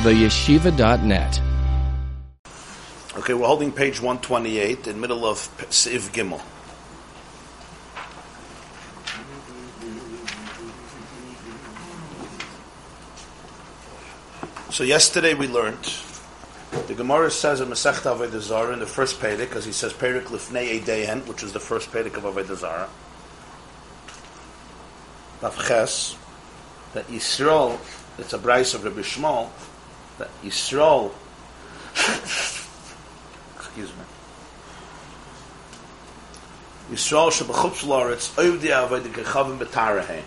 theyeshiva.net. Okay, we're holding page 128 in middle of Siv Gimel. So yesterday we learned, the Gemara says in Masechta Avodah Zarah in the first Perek, because he says Perek Lifnei Eidehen, which is the first Perek of Avodah Zarah, Tavches, that Yisrael, it's a braise of Rabbi Shmuel, that Yisrael, excuse me, Yisrael shebachutz laaretz oivdi avodah kechavim b'tarahein.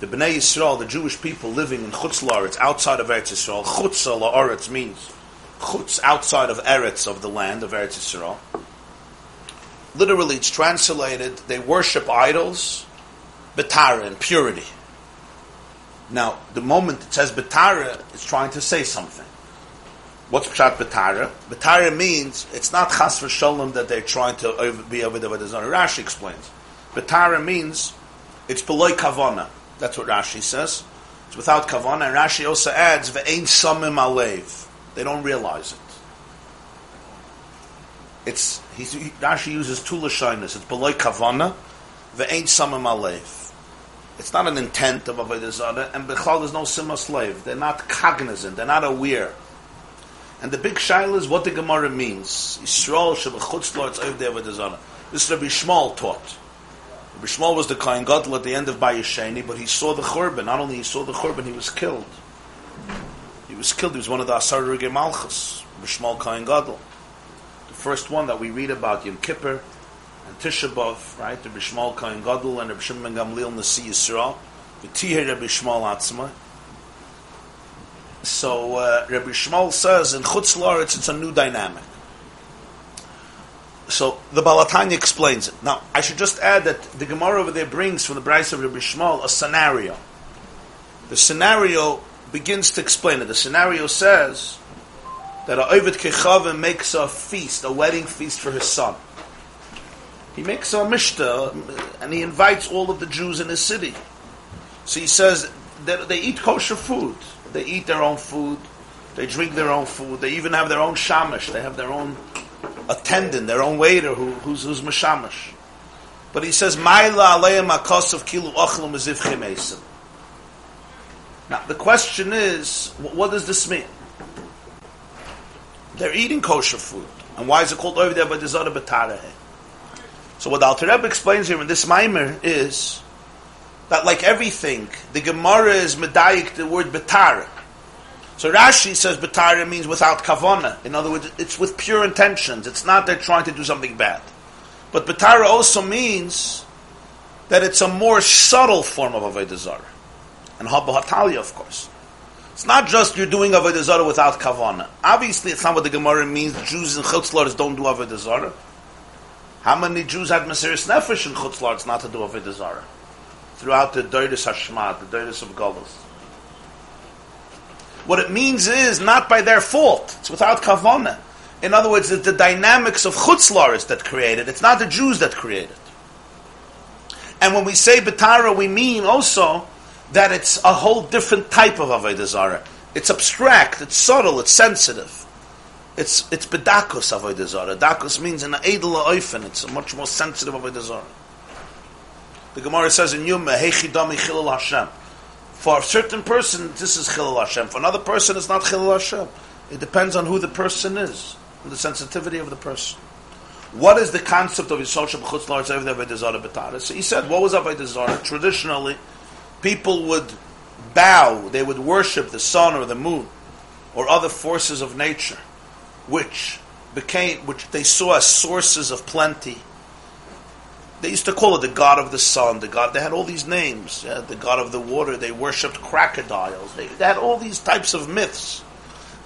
The Bnei Yisrael, the Jewish people living in Chutz Laaretz, outside of Eretz Yisrael. Chutz Laaretz means Chutz, outside of Eretz, of the land of Eretz Yisrael. Literally, it's translated, they worship idols, betara, in purity. Now, the moment it says betara, it's trying to say something. What's pshat betara? Betara means, it's not chas v'shalom that they're trying to be over the Vedazon. Rashi explains. Betara means, it's below kavana. That's what Rashi says. It's without kavanah. And Rashi also adds, Ve'ein samim alev. They don't realize it. Rashi uses two lashonos. It's below kavanah, Ve'ein samim alev. It's not an intent of Avodah Zarah, and Bechal there's no simas lev. They're not cognizant. They're not aware. And the big shaila is what the Gemara means. Yisrael shebachutz laaretz oivdei Avodah Zarah. This Rabbi Shmuel taught. Rabbi Shmuel was the Kohen Gadol at the end of Bayesheni, but he saw the Churban. Not only he saw the Churban, he was killed. He was killed. He was one of the Asar Regei Malchus, Rabbi Shmuel Kohen Gadol. The first one that we read about, Yom Kippur and Tisha B'Av, right? Rabbi Shmuel Kohen Gadol and Rabbi Shimon ben Gamliel Nasi Yisrael. V'tihei Rabbi Shmuel Atzma. So Rabbi Shmuel says, in Chutz Laaretz, it's a new dynamic. So the Baal HaTanya explains it. Now, I should just add that the Gemara over there brings from the Braisa of Rabbi Shmuel a scenario. The scenario begins to explain it. The scenario says that a Oived Kechavim makes a feast, a wedding feast for his son. He makes a mishta, and he invites all of the Jews in his city. So he says that they eat kosher food. They eat their own food. They drink their own food. They even have their own shamash. They have their own attendant, their own waiter who's mashamash. But he says, Maila aleim ha'kosov kilu ochlum as if chimesim. Now, the question is, what does this mean? They're eating kosher food. And why is it called over there by the Avodah Zarah? So what the Alter Rebbe explains here in this Maimer is that like everything, the Gemara is medayik the word betara. So Rashi says betara means without kavana. In other words, it's with pure intentions. It's not they're trying to do something bad. But betara also means that it's a more subtle form of Avodah Zarah. And Haba Hatalia, of course. It's not just you're doing Avodah Zarah without kavana. Obviously, it's not what the Gemara means. Jews in Chutz Laaretz don't do Avodah Zarah. How many Jews had Mesiras Nefesh in Chutz Laaretz not to do Avodah Zarah? Throughout the Doris Hashmad, the Doris of Golus. What it means is not by their fault. It's without kavanah. In other words, it's the dynamics of Chutz Laaretz that created. It's not the Jews that created. And when we say betara, we mean also that it's a whole different type of Avodah Zarah. It's abstract, it's subtle, it's sensitive. It's bedakus Avodah Zarah. Dakus means in an edel oifen. It's a much more sensitive Avodah Zarah. The Gemara says in Yuma, Hechidami Chilul Hashem. For a certain person, this is Chilul Hashem. For another person, it's not Chilul Hashem. It depends on who the person is, and the sensitivity of the person. What is the concept of Yisrael Shebachutz Laaretz Oivdei Avodah Zarah B'Tara? So he said, what was Avodah Zarah? Traditionally, people would bow, they would worship the sun or the moon, or other forces of nature, which they saw as sources of plenty. They used to call it the god of the sun, the god. They had all these names. Yeah? The god of the water. They worshipped crocodiles. They had all these types of myths.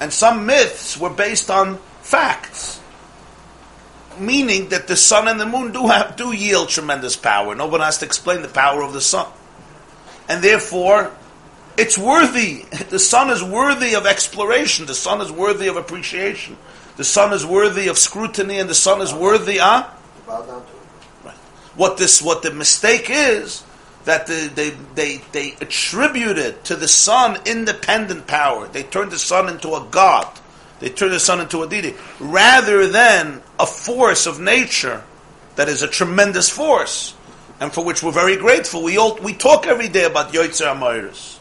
And some myths were based on facts. Meaning that the sun and the moon do yield tremendous power. No one has to explain the power of the sun. And therefore, it's worthy. The sun is worthy of exploration. The sun is worthy of appreciation. The sun is worthy of scrutiny. And the sun is worthy of... What the mistake is that they attributed to the sun independent power. They turned the sun into a god. They turned the sun into a deity, rather than a force of nature that is a tremendous force, and for which we're very grateful. We talk every day about Yotzer HaMoiris.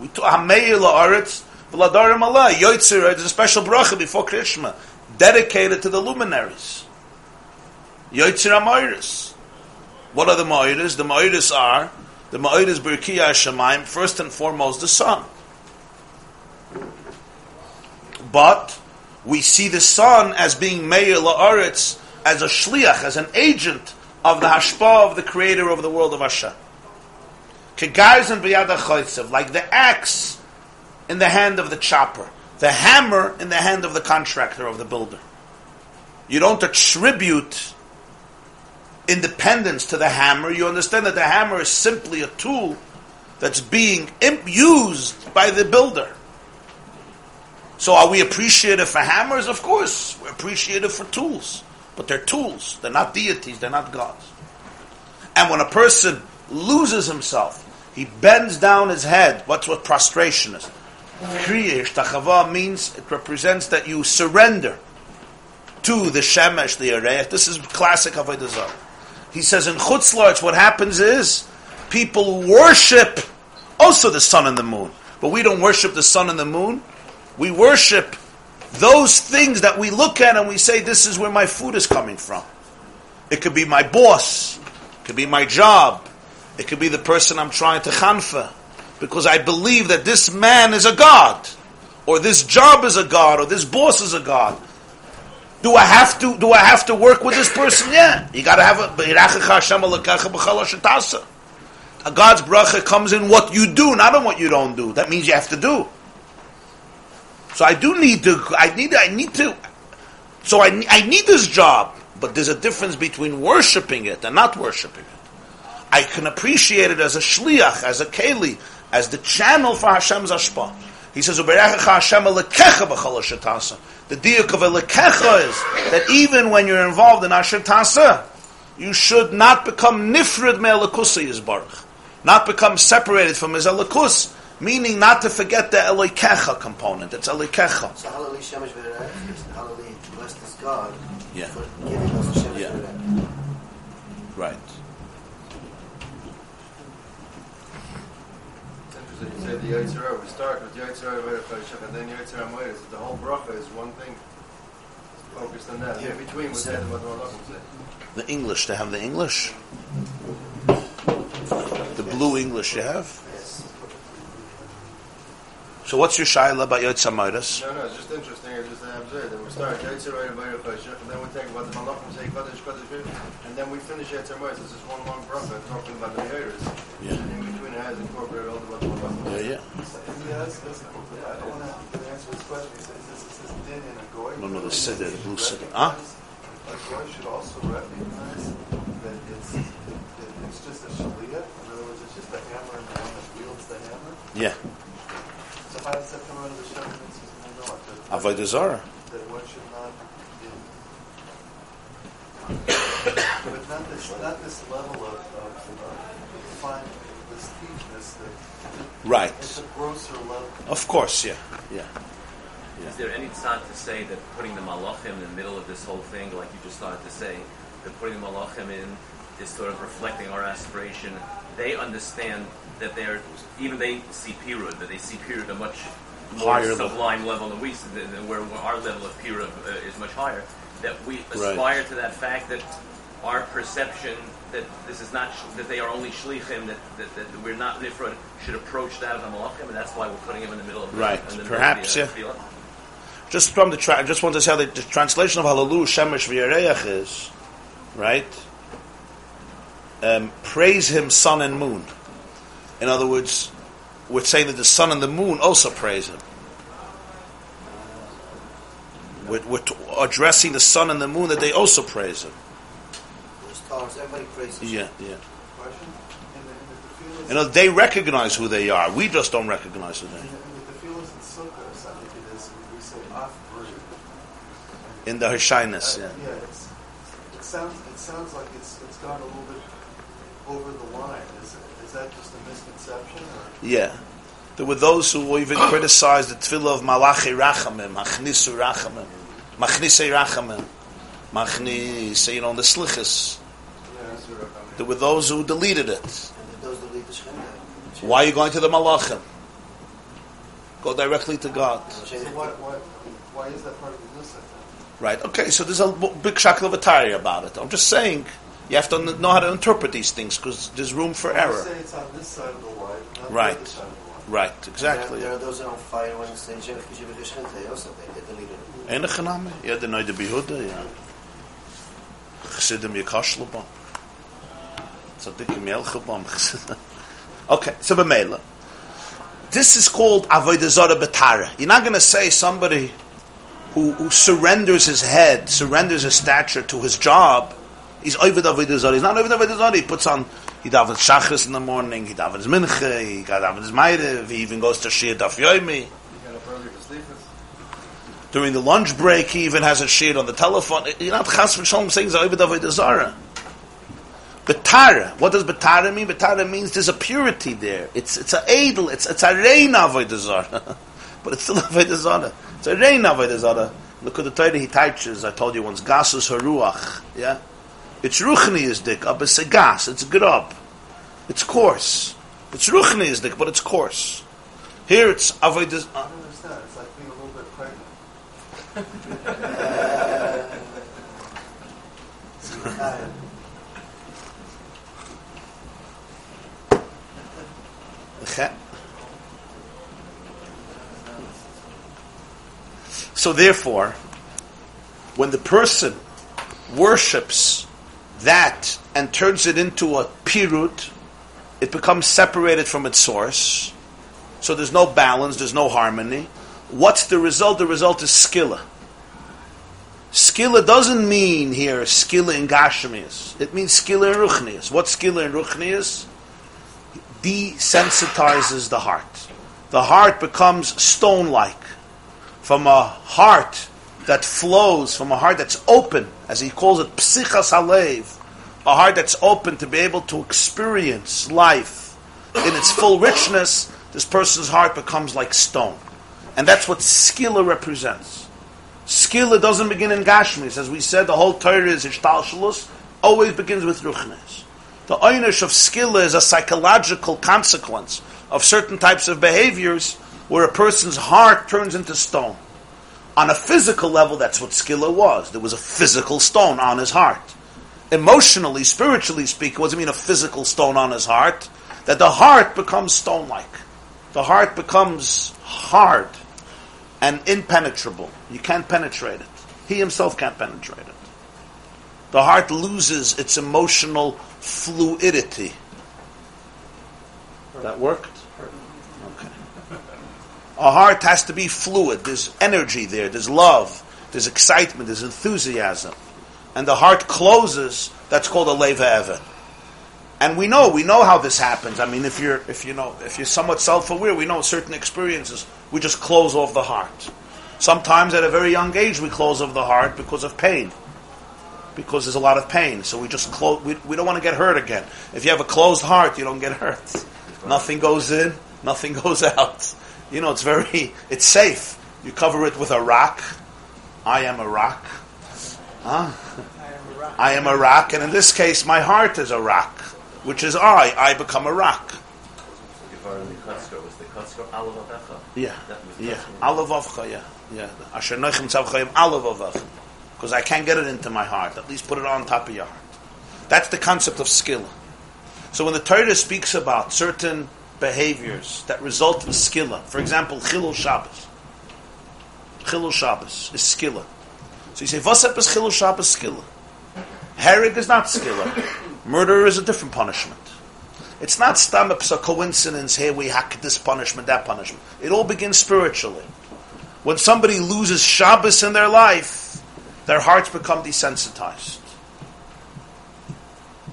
We talk, Hameir La'aretz V'ladarim Alei. Yotzer, there's a special bracha before Kriyat Shema, dedicated to the luminaries. Yotzer HaMoiris. What are the Moiris? The Moiris are, the Moiris B'Rikiyah HaShamayim, first and foremost the sun. But we see the sun as being Meir La'aretz, as a shliach, as an agent of the hashpah of the creator of the world of Hashem. K'garzen b'yad ha'chotzev, like the axe in the hand of the chopper, the hammer in the hand of the contractor, of the builder. You don't attribute independence to the hammer. You understand that the hammer is simply a tool that's being used by the builder. So are we appreciative for hammers? Of course, we're appreciative for tools. But they're tools, they're not deities, they're not gods. And when a person loses himself, he bends down his head. What's what prostration is? Kriya Ishtachava means, it represents that you surrender to the Shemesh, the Areich. This is classic Avodah Zarah. He says in Chutz La'aretz, what happens is, people worship also the sun and the moon. But we don't worship the sun and the moon. We worship those things that we look at and we say, this is where my food is coming from. It could be my boss. It could be my job. It could be the person I'm trying to chanfa. Because I believe that this man is a god. Or this job is a god. Or this boss is a god. Do I have to work with this person? Yeah. You got to have a God's bracha comes in what you do, not in what you don't do. That means you have to do. So I need this job, but there's a difference between worshiping it and not worshiping it. I can appreciate it as a shliach, as a keli, as the channel for Hashem's ashpa. He says, the diuk of elekecha is that even when you're involved in asher tasa, you should not become nifrid me'elekusay yizbarach, not become separated from his elekus. Meaning not to forget the Elikecha component. It's Elikecha. So Hallelujah Shemesh V'Erech. Hallelujah, bless this God for giving us Shemesh V'Erech. Right. It's interesting. You say the Yotzer Hara. We start with Yotzer Hara, and then Yotzer Hara. The whole bracha is one thing. Focused on that. In between, we said what the English. They have the English. The blue English you have. So what's your shayla about Yotzer HaMoiris? No, it's just interesting. It's just absurd. And we start Yotzer HaMoiris, and then we think about the Malachim, and say Kaddish, and then we finish Yotzer HaMoiris. It's just one long bracha talking about the Mehiris. Yeah. And in between it has incorporated all the Malachim. Yeah. I don't want to answer this question. He says, is this din in a goy? No, the siddur, the blue siddur. Huh? A goy should also recognize that it's just a shaliah. In other words, it's just a hammer and the one that wields the hammer. Yeah. How does that come out of the Shemesh? Avodah Zarah. That one should not be. But not this level of fine, the steepness. Right. It's a grosser level. Of course, yeah. Is there any tzad to say that putting the Malachim in the middle of this whole thing, like you just started to say, that putting the Malachim in is sort of reflecting our aspiration? They understand that they see Pirud a much more higher sublime level than we see, where our level of Pirud is much higher, that we aspire to that fact that our perception that this is not, that they are only shlichim, that we're not nifrod, should approach that of the malachim, and that's why we're putting him in the middle of the just from the I just want to say how the translation of Hallelu Shemesh V'Yareach is right. Praise him, sun and moon. In other words, we're saying that the sun and the moon also praise him. We're addressing the sun and the moon that they also praise him. Everybody praises him. Yeah. You know, they recognize who they are. We just don't recognize who they are. In the Hashyness, yeah. It sounds like it's gone a little bit over the line. Is Is that just a misconception? Or? Yeah. There were those who even criticized the tefillah of Malachi Rachamim, Machnisu Rachamim, Machnisei Rachamim, Machnisei, on the Slichus. There were those who deleted it. Why are you going to the Malachim? Go directly to God. Why is that part of the Nusach? Right, okay, so there's a big shackle of attire about it. I'm just saying, you have to know how to interpret these things, because there's room for error. You say it's on this side of the line, not right. The other side of the line. Right, exactly. There are those that don't fire when they say, they deleted it. Yeah, they know the Behuda, yeah. Chesidim Yekashlubam. Tzadikim Yelchubam, Chesidim. Okay, so B'meila. This is called Avodah Zarah B'Tara. You're not going to say somebody who surrenders his head, surrenders his stature to his job, he's Oved Avodah Zarah. He's not Oved Avodah Zarah. He puts on, he davens Shachris in the morning, he davens Mincha, he davens Ma'ariv, he even goes to Shir Daf Yomi. During the lunch break, he even has a Shir on the telephone. You're not Chas V'Shalom saying he's Oved Avodah Zarah. B'tara. What does B'tara mean? B'tara means there's a purity there. It's a edel. It's a rein avodah zarah, but it's still avodah zarah. It's a rein avodah zarah. Look at the Torah he teaches. I told you once. Gasus haruach. Yeah, it's ruchni is dik. Up is a gas. It's grub. It's coarse. It's ruchni is dik, but it's coarse. Here it's avodah. I don't understand. It's like being a little bit pregnant. So therefore, when the person worships that and turns it into a pirut, it becomes separated from its source. So there's no balance, there's no harmony. What's the result? The result is skila. Skila doesn't mean here skila in Gashmius. It means skila in Ruchnius. What's skila in Ruchnius? Desensitizes the heart. The heart becomes stone-like. From a heart that flows, from a heart that's open, as he calls it, psichas halev, a heart that's open to be able to experience life in its full richness, this person's heart becomes like stone. And that's what skila represents. Skila doesn't begin in Gashmis. As we said, the whole Torah is ishtalshalus, always begins with ruchnis. The oynish of skila is a psychological consequence of certain types of behaviors where a person's heart turns into stone. On a physical level, that's what skila was. There was a physical stone on his heart. Emotionally, spiritually speaking, what does it mean a physical stone on his heart? That the heart becomes stone-like. The heart becomes hard and impenetrable. You can't penetrate it. He himself can't penetrate it. The heart loses its emotional fluidity. That worked? Okay. A heart has to be fluid. There's energy there. There's love. There's excitement. There's enthusiasm. And the heart closes. That's called a leva evan. And we know how this happens. I mean, if you're somewhat self-aware, we know certain experiences. We just close off the heart. Sometimes at a very young age, we close off the heart because of pain. Because there's a lot of pain, so we just close. We don't want to get hurt again. If you have a closed heart, you don't get hurt. Right. Nothing goes in, nothing goes out. You know, it's safe. You cover it with a rock. I am a rock. Huh? I am a rock, and in this case, my heart is a rock, which is I. I become a rock. Yeah. Alavavcha. Yeah. Asher noichem tzavchayim alavavcha. Because I can't get it into my heart. At least put it on top of your heart. That's the concept of skila. So when the Torah speaks about certain behaviors that result from skila, for example, chilul Shabbos. Chilul Shabbos is skila. So you say, Vosep is chilul Shabbos skila. Hereg is not skila. Murder is a different punishment. It's not stamps, a coincidence, hey, we hack this punishment, that punishment. It all begins spiritually. When somebody loses Shabbos in their life, their hearts become desensitized.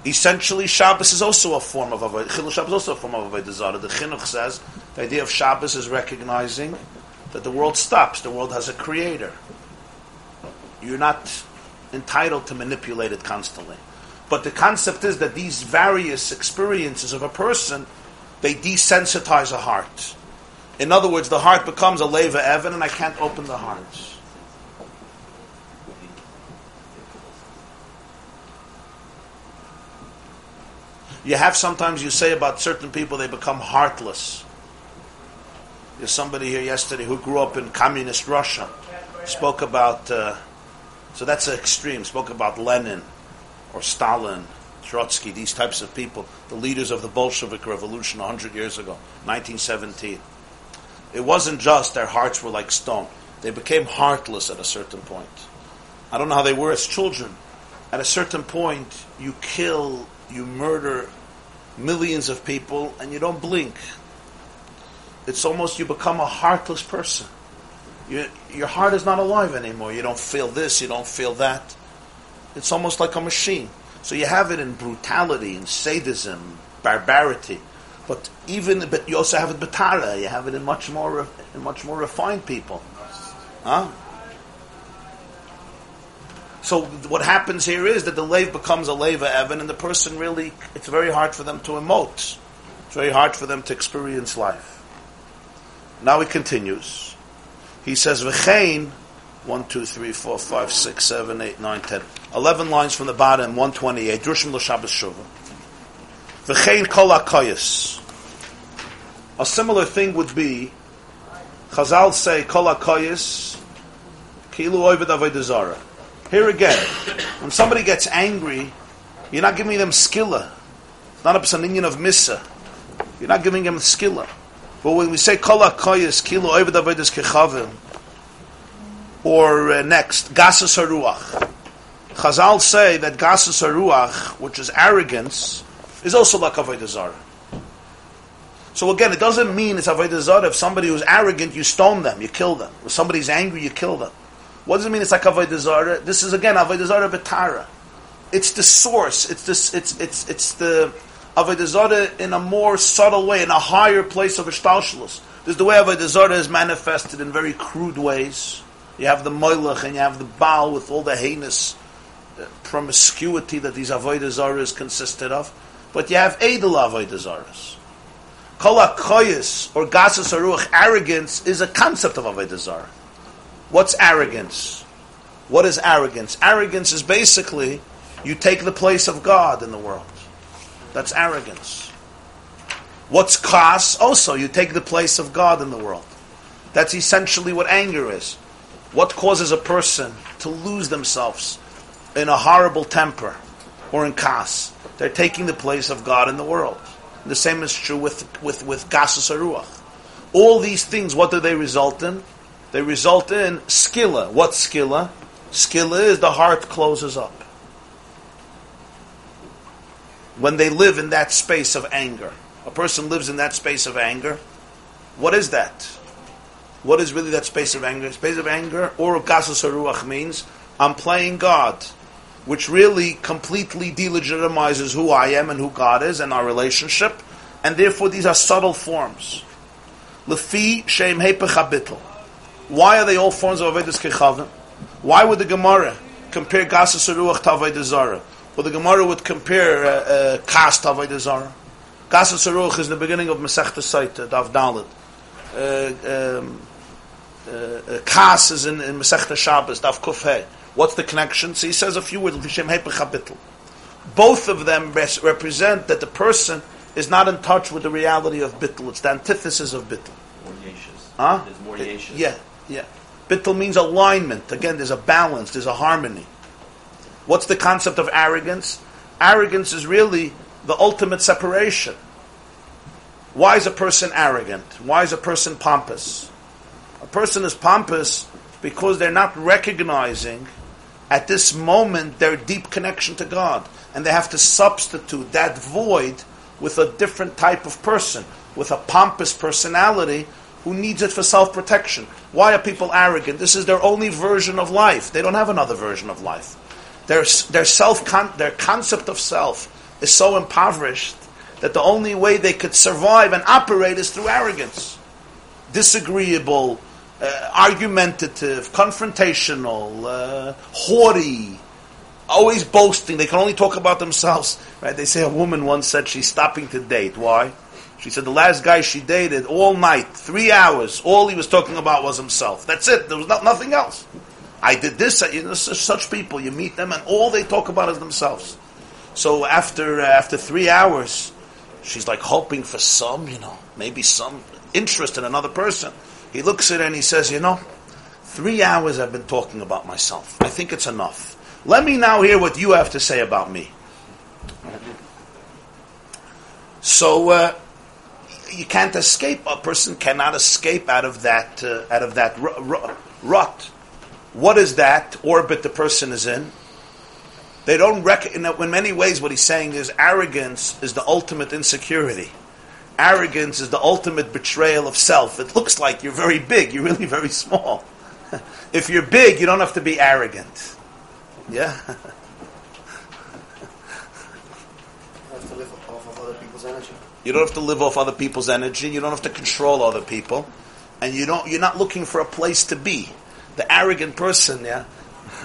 Essentially, Shabbos is also a form of Avodah. Chilul Shabbos is also a form of Avodah Zarah. The Chinuch says the idea of Shabbos is recognizing that the world stops. The world has a creator. You're not entitled to manipulate it constantly. But the concept is that these various experiences of a person, they desensitize a heart. In other words, the heart becomes a leva evan, and I can't open the heart. You have sometimes you say about certain people they become heartless. There's somebody here yesterday who grew up in communist Russia, spoke about so that's an extreme, spoke about Lenin or Stalin, Trotsky, these types of people, the leaders of the Bolshevik Revolution 100 years ago, 1917. It wasn't just their hearts were like stone. They became heartless at a certain point. I don't know how they were as children. At a certain point, you kill, you murder millions of people, and you don't blink. It's almost you become a heartless person. Your heart is not alive anymore. You don't feel this, you don't feel that. It's almost like a machine. So you have it in brutality, in sadism, barbarity. But you also have it betara. You have it in much more refined people. Huh? So what happens here is that the lave becomes a leva evan, and the person really, it's very hard for them to emote. It's very hard for them to experience life. Now he continues. He says, V'chein, 1, 2, 3, 4, 5, 6, 7, 8, 9, 10. 11 lines from the bottom, 128. Drushim l'Shabbos Shuvah. V'chein kol ha'koyos. A similar thing would be, Chazal say, kol ha'koyos, kilu oved avodah zarah. Here again, when somebody gets angry, you're not giving them skilla. It's not a psaninian of missa. You're not giving them skilla. But when we say kol ha'koyos, kilu oved avodah kechavim, or next, gasus haruach. Chazal say that gasus haruach, which is arrogance, is also like avodah zarah. So again, it doesn't mean it's avodah zarah. If somebody who's arrogant, you stone them, you kill them. If somebody's angry, you kill them. What does it mean it's like avodah zarah? This is again avodah zarah b'tara. It's the source. It's the avodah zarah in a more subtle way, in a higher place of ishtalshlus. This is the way avodah zarah is manifested in very crude ways. You have the moilach and you have the baal with all the heinous promiscuity that these avodah zarahs consisted of. But you have edel avodah zarahs. Kol ha'koyos or gasus haruach, arrogance, is a concept of avodah zarah. What's arrogance? What is arrogance? Arrogance is basically you take the place of God in the world. That's arrogance. What's kas? Also, you take the place of God in the world. That's essentially what anger is. What causes a person to lose themselves in a horrible temper or in kas? They're taking the place of God in the world. And the same is true with gasus haruach. All these things, what do they result in? They result in skila. What's skila? Skila is the heart closes up. When they live in that space of anger, a person lives in that space of anger, what is that? What is really that space of anger? Space of anger, or gasus haruach, means I'm playing God, which really completely delegitimizes who I am and who God is and our relationship, and therefore these are subtle forms. Lefi sheim hepech habitl. Why are they all forms of avodas kechavim? Why would the Gemara compare gasus haruach to avodah zarah? Or the Gemara would compare kas to avodah zarah? Gasus haruach is the beginning of Masechta Saita, Daf Daled. Kas is in Masechta Shabbos, Daf Kuf He. What's the connection? So he says a few words. Both of them represent that the person is not in touch with the reality of bittul. It's the antithesis of bittul. Huh? There's more yeshus. Yeah. Bittul means alignment. Again, there's a balance, there's a harmony. What's the concept of arrogance? Arrogance is really the ultimate separation. Why is a person arrogant? Why is a person pompous? A person is pompous because they're not recognizing at this moment their deep connection to God. And they have to substitute that void with a different type of person, with a pompous personality who needs it for self-protection. Why are people arrogant? This is their only version of life. They don't have another version of life. Their concept of self is so impoverished that the only way they could survive and operate is through arrogance. Disagreeable, argumentative, confrontational, haughty, always boasting. They can only talk about themselves. Right? They say a woman once said she's stopping to date. Why? She said the last guy she dated all night, 3 hours, all he was talking about was himself. That's it. There was nothing else. I did this. You know, such people, you meet them and all they talk about is themselves. So after 3 hours, she's like hoping for some, maybe some interest in another person. He looks at her and he says, 3 hours I've been talking about myself. I think it's enough. Let me now hear what you have to say about me. So you can't escape. A person cannot escape out of that rut. What is that orbit the person is in? They don't in many ways what he's saying is arrogance is the ultimate insecurity. Arrogance is the ultimate betrayal of self. It looks like you're very big, you're really very small. If you're big, you don't have to be arrogant. Yeah? You have to live off of other people's energy. You don't have to live off other people's energy. You don't have to control other people. And you're not looking for a place to be. The arrogant person, yeah?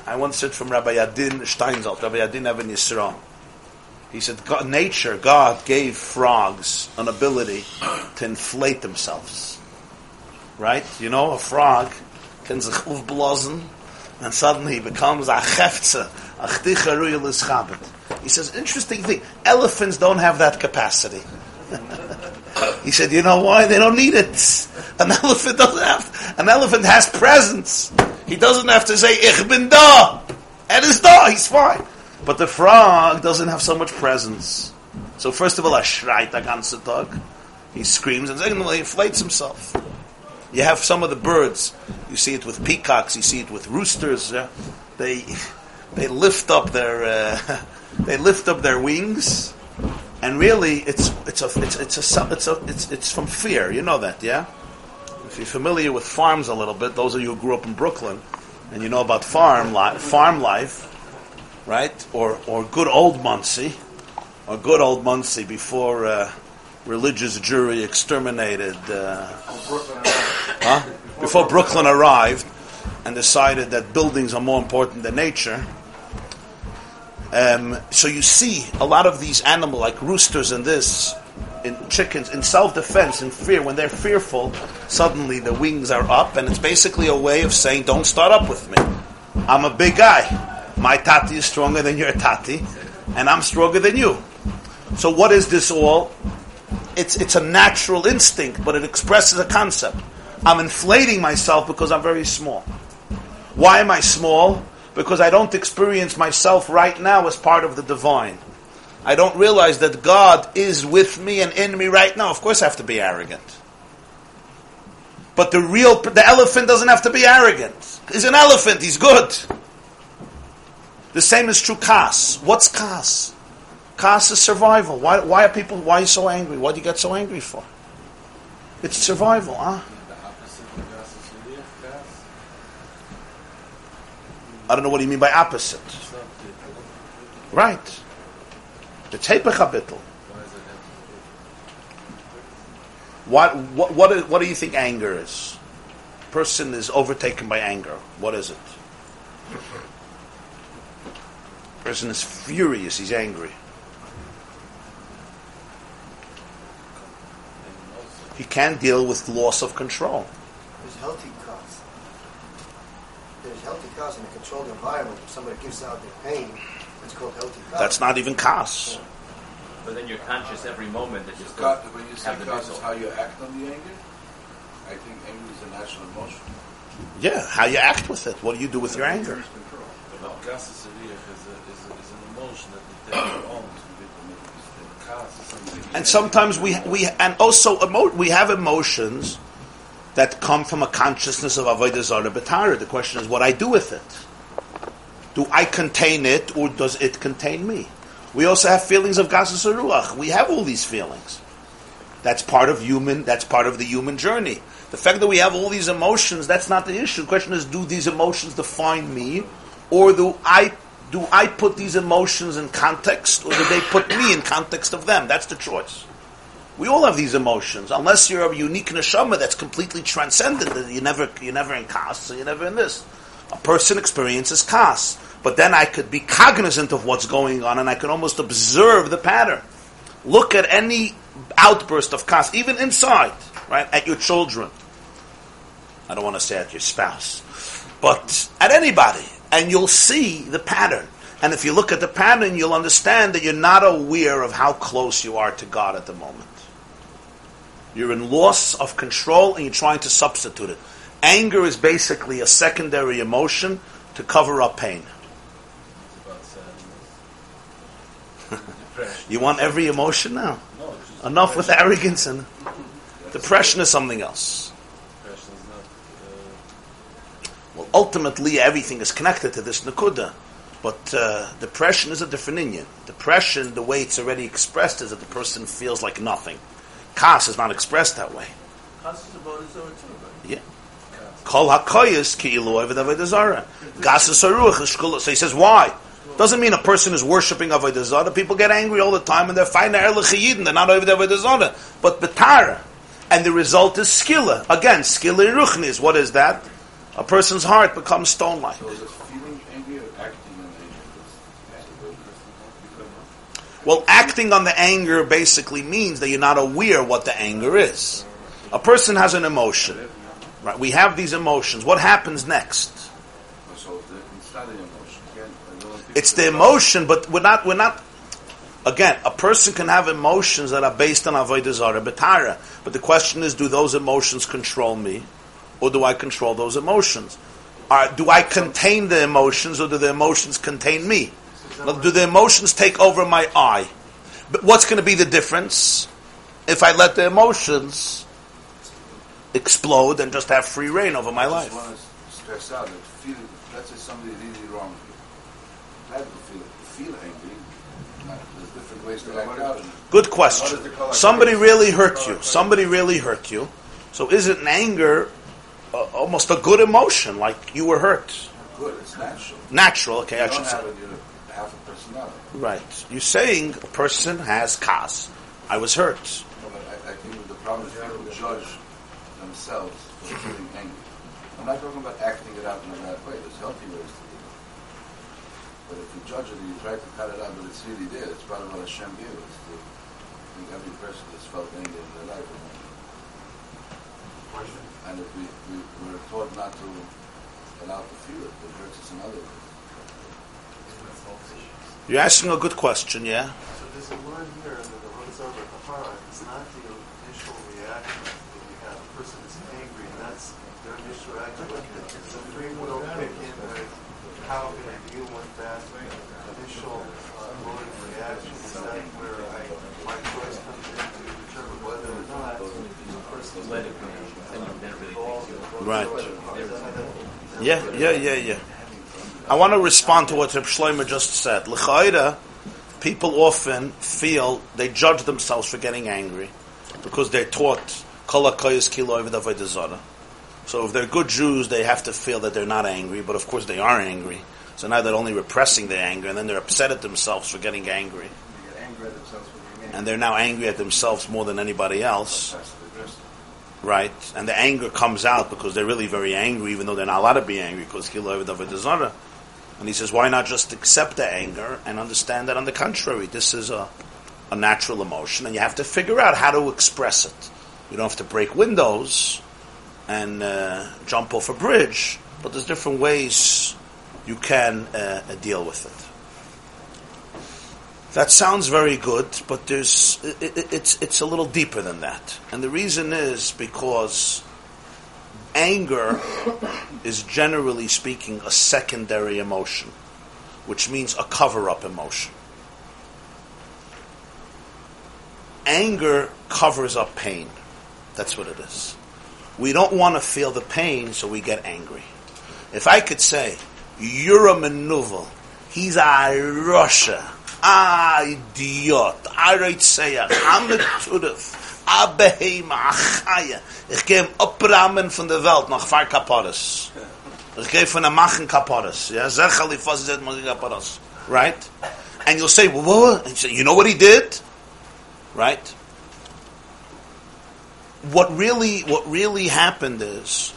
I once heard from Rabbi Yadin Steinsaltz, Rabbi Yadin Eben Yisrael. He said, God gave frogs an ability to inflate themselves. Right? A frog can zechuf blazen, and suddenly he becomes a cheftza, a chticha ruyel ischabet. He says, interesting thing, elephants don't have that capacity. He said, you know why? They don't need it. An elephant has presence. He doesn't have to say, ich bin da, and is da, he's fine. But the frog doesn't have so much presence. So first of all, he screams, and secondly, he inflates himself. You have some of the birds, you see it with peacocks, you see it with roosters, yeah? They lift up their wings, and really it's from fear, you know that, yeah? If you're familiar with farms a little bit, those of you who grew up in Brooklyn and you know about farm life, right? Or good old Muncie before religious Jewry exterminated before Brooklyn arrived and decided that buildings are more important than nature. So you see a lot of these animals like roosters and chickens in self-defense, in fear. When they're fearful, suddenly the wings are up, and it's basically a way of saying, don't start up with me. I'm a big guy. My tati is stronger than your tati, and I'm stronger than you. So what is this all? It's a natural instinct, but it expresses a concept. I'm inflating myself because I'm very small. Why am I small? Because I don't experience myself right now as part of the divine. I don't realize that God is with me and in me right now. Of course I have to be arrogant. But the elephant doesn't have to be arrogant. He's an elephant, he's good. The same is true kas. What's kas? Kas is survival. Why are you so angry? What do you get so angry for? It's survival, huh? I don't know what you mean by opposite. Right. It's hepech habitl. What do you think anger is? Person is overtaken by anger. What is it? Person is furious, he's angry. He can't deal with loss of control. There's healthy cause. There's healthy cause in a controlled environment. If somebody gives out their pain, it's called healthy cause. That's not even cause. Yeah. But then you're conscious every moment that you're still. When you say cause, is how you act on the anger? I think anger is a natural emotion. Yeah, how you act with it. What do you do with your anger? Control. But cause is an emotion that you take on. And sometimes we have emotions that come from a consciousness of avodah zarah b'tara. The question is what I do with it. Do I contain it, or does it contain me? We also have feelings of gasas ruach. We have all these feelings. That's part of the human journey. The fact that we have all these emotions, that's not the issue. The question is, do these emotions define me, or do I put these emotions in context, or do they put me in context of them? That's the choice. We all have these emotions, unless you're a unique neshama that's completely transcendent. You're never in kas, so you're never in this. A person experiences kas. but then I could be cognizant of what's going on, and I could almost observe the pattern. Look at any outburst of conflict, even inside, right, at your children. I don't want to say at your spouse, but at anybody, and you'll see the pattern. And if you look at the pattern, you'll understand that you're not aware of how close you are to God at the moment. You're in loss of control, and you're trying to substitute it. Anger is basically a secondary emotion to cover up pain. You want every emotion now? No, enough depression. With arrogance and depression is something else. Well, ultimately, everything is connected to this nakuda, but depression is a different inyan. Depression, the way it's already expressed, is that the person feels like nothing. Kas is not expressed that way. Kas is about his own too, right? Yeah. Kol hakoyes ki ilu avodah zara. Gasas haruach shkulah. So he says, why? Doesn't mean a person is worshipping avodah zara. People get angry all the time and they're fighting erlich yidden. They're not over the avodah zara, but betara. And the result is skila. Again, skila in ruchni is what is that? A person's heart becomes stone-like. So is it feeling angry or acting on the anger? Well, acting on the anger basically means that you're not aware what the anger is. A person has an emotion. Right? We have these emotions. What happens next? It's the emotion, but we're not. Again, a person can have emotions that are based on avodah zarah b'tara. But the question is, do those emotions control me? Or do I control those emotions? Do I contain the emotions, or do the emotions contain me? Do the emotions take over my I? But what's going to be the difference if I let the emotions explode and just have free reign over my life? I just want to stress out that feeling, let's say somebody really wronged you. I feel angry. There's different ways to act out. Good question. Somebody really hurt you. So is it an anger? Almost a good emotion, like you were hurt. Good, it's natural. Natural, okay, I should say. Half a personality. Right. You're saying a person has kas. I was hurt. No, but I think the problem is people judge themselves for feeling angry. I'm not talking about acting it out in a bad way. There's healthy ways to do it. But if you judge it, you try to cut it out, but it's really there. It's part of what Hashem gave us. I think every person has felt angry in their life. And if we're taught not to allow to feel it, it hurts us in other ways. You're asking a good question, yeah? So there's a word here that the words over the heart. It's not the initial reaction that you have. A person is angry, and that's their initial reaction. It's a free will pick in with how can I deal with that initial reaction. Is that where my choice comes in to determine whether or not the person is angry? Right. Yeah. I want to respond to what Reb Shlomo just said. L'cha'ira, people often feel they judge themselves for getting angry because they're taught kol ha'koyes ki lo avodah avodah zarah. So if they're good Jews, they have to feel that they're not angry, but of course they are angry. So now they're only repressing their anger, and then they're upset at themselves for getting angry. And they're now angry at themselves more than anybody else. Right, and the anger comes out because they're really very angry, even though they're not allowed to be angry because Kilo Eved Avodah Zarah. And he says, why not just accept the anger and understand that on the contrary, this is a natural emotion, and you have to figure out how to express it. You don't have to break windows and jump off a bridge, but there's different ways you can deal with it. That sounds very good, but it's a little deeper than that. And the reason is because anger is, generally speaking, a secondary emotion, which means a cover-up emotion. Anger covers up pain. That's what it is. We don't want to feel the pain, so we get angry. If I could say, you're a manuval, he's a Russia. Ich gehe abrahmen von der Welt nach far kaparas. Ich gehe von der machen kaparas. Ja, zerchali fast zed machen kaparas. Right? And you'll say, "Well, you know what he did?" Right? What really happened is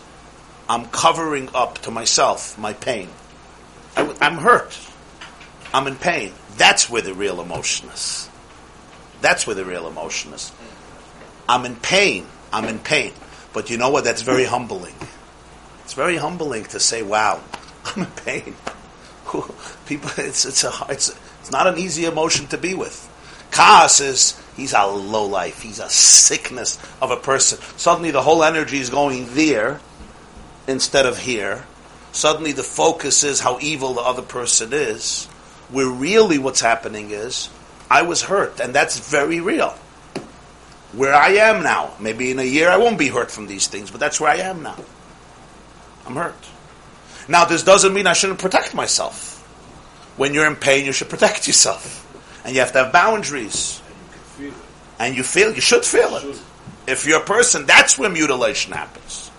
I'm covering up to myself my pain. I'm hurt. I'm in pain. That's where the real emotion is. I'm in pain. But you know what? That's very humbling. It's very humbling to say, wow, I'm in pain. People, it's not an easy emotion to be with. Kaas is, he's a low life. He's a sickness of a person. Suddenly the whole energy is going there instead of here. Suddenly the focus is how evil the other person is. Where really what's happening is, I was hurt, and that's very real. Where I am now. Maybe in a year I won't be hurt from these things, but that's where I am now. I'm hurt. Now this doesn't mean I shouldn't protect myself. When you're in pain, you should protect yourself. And you have to have boundaries. And you feel it. You should feel it. If you're a person, that's where mutilation happens.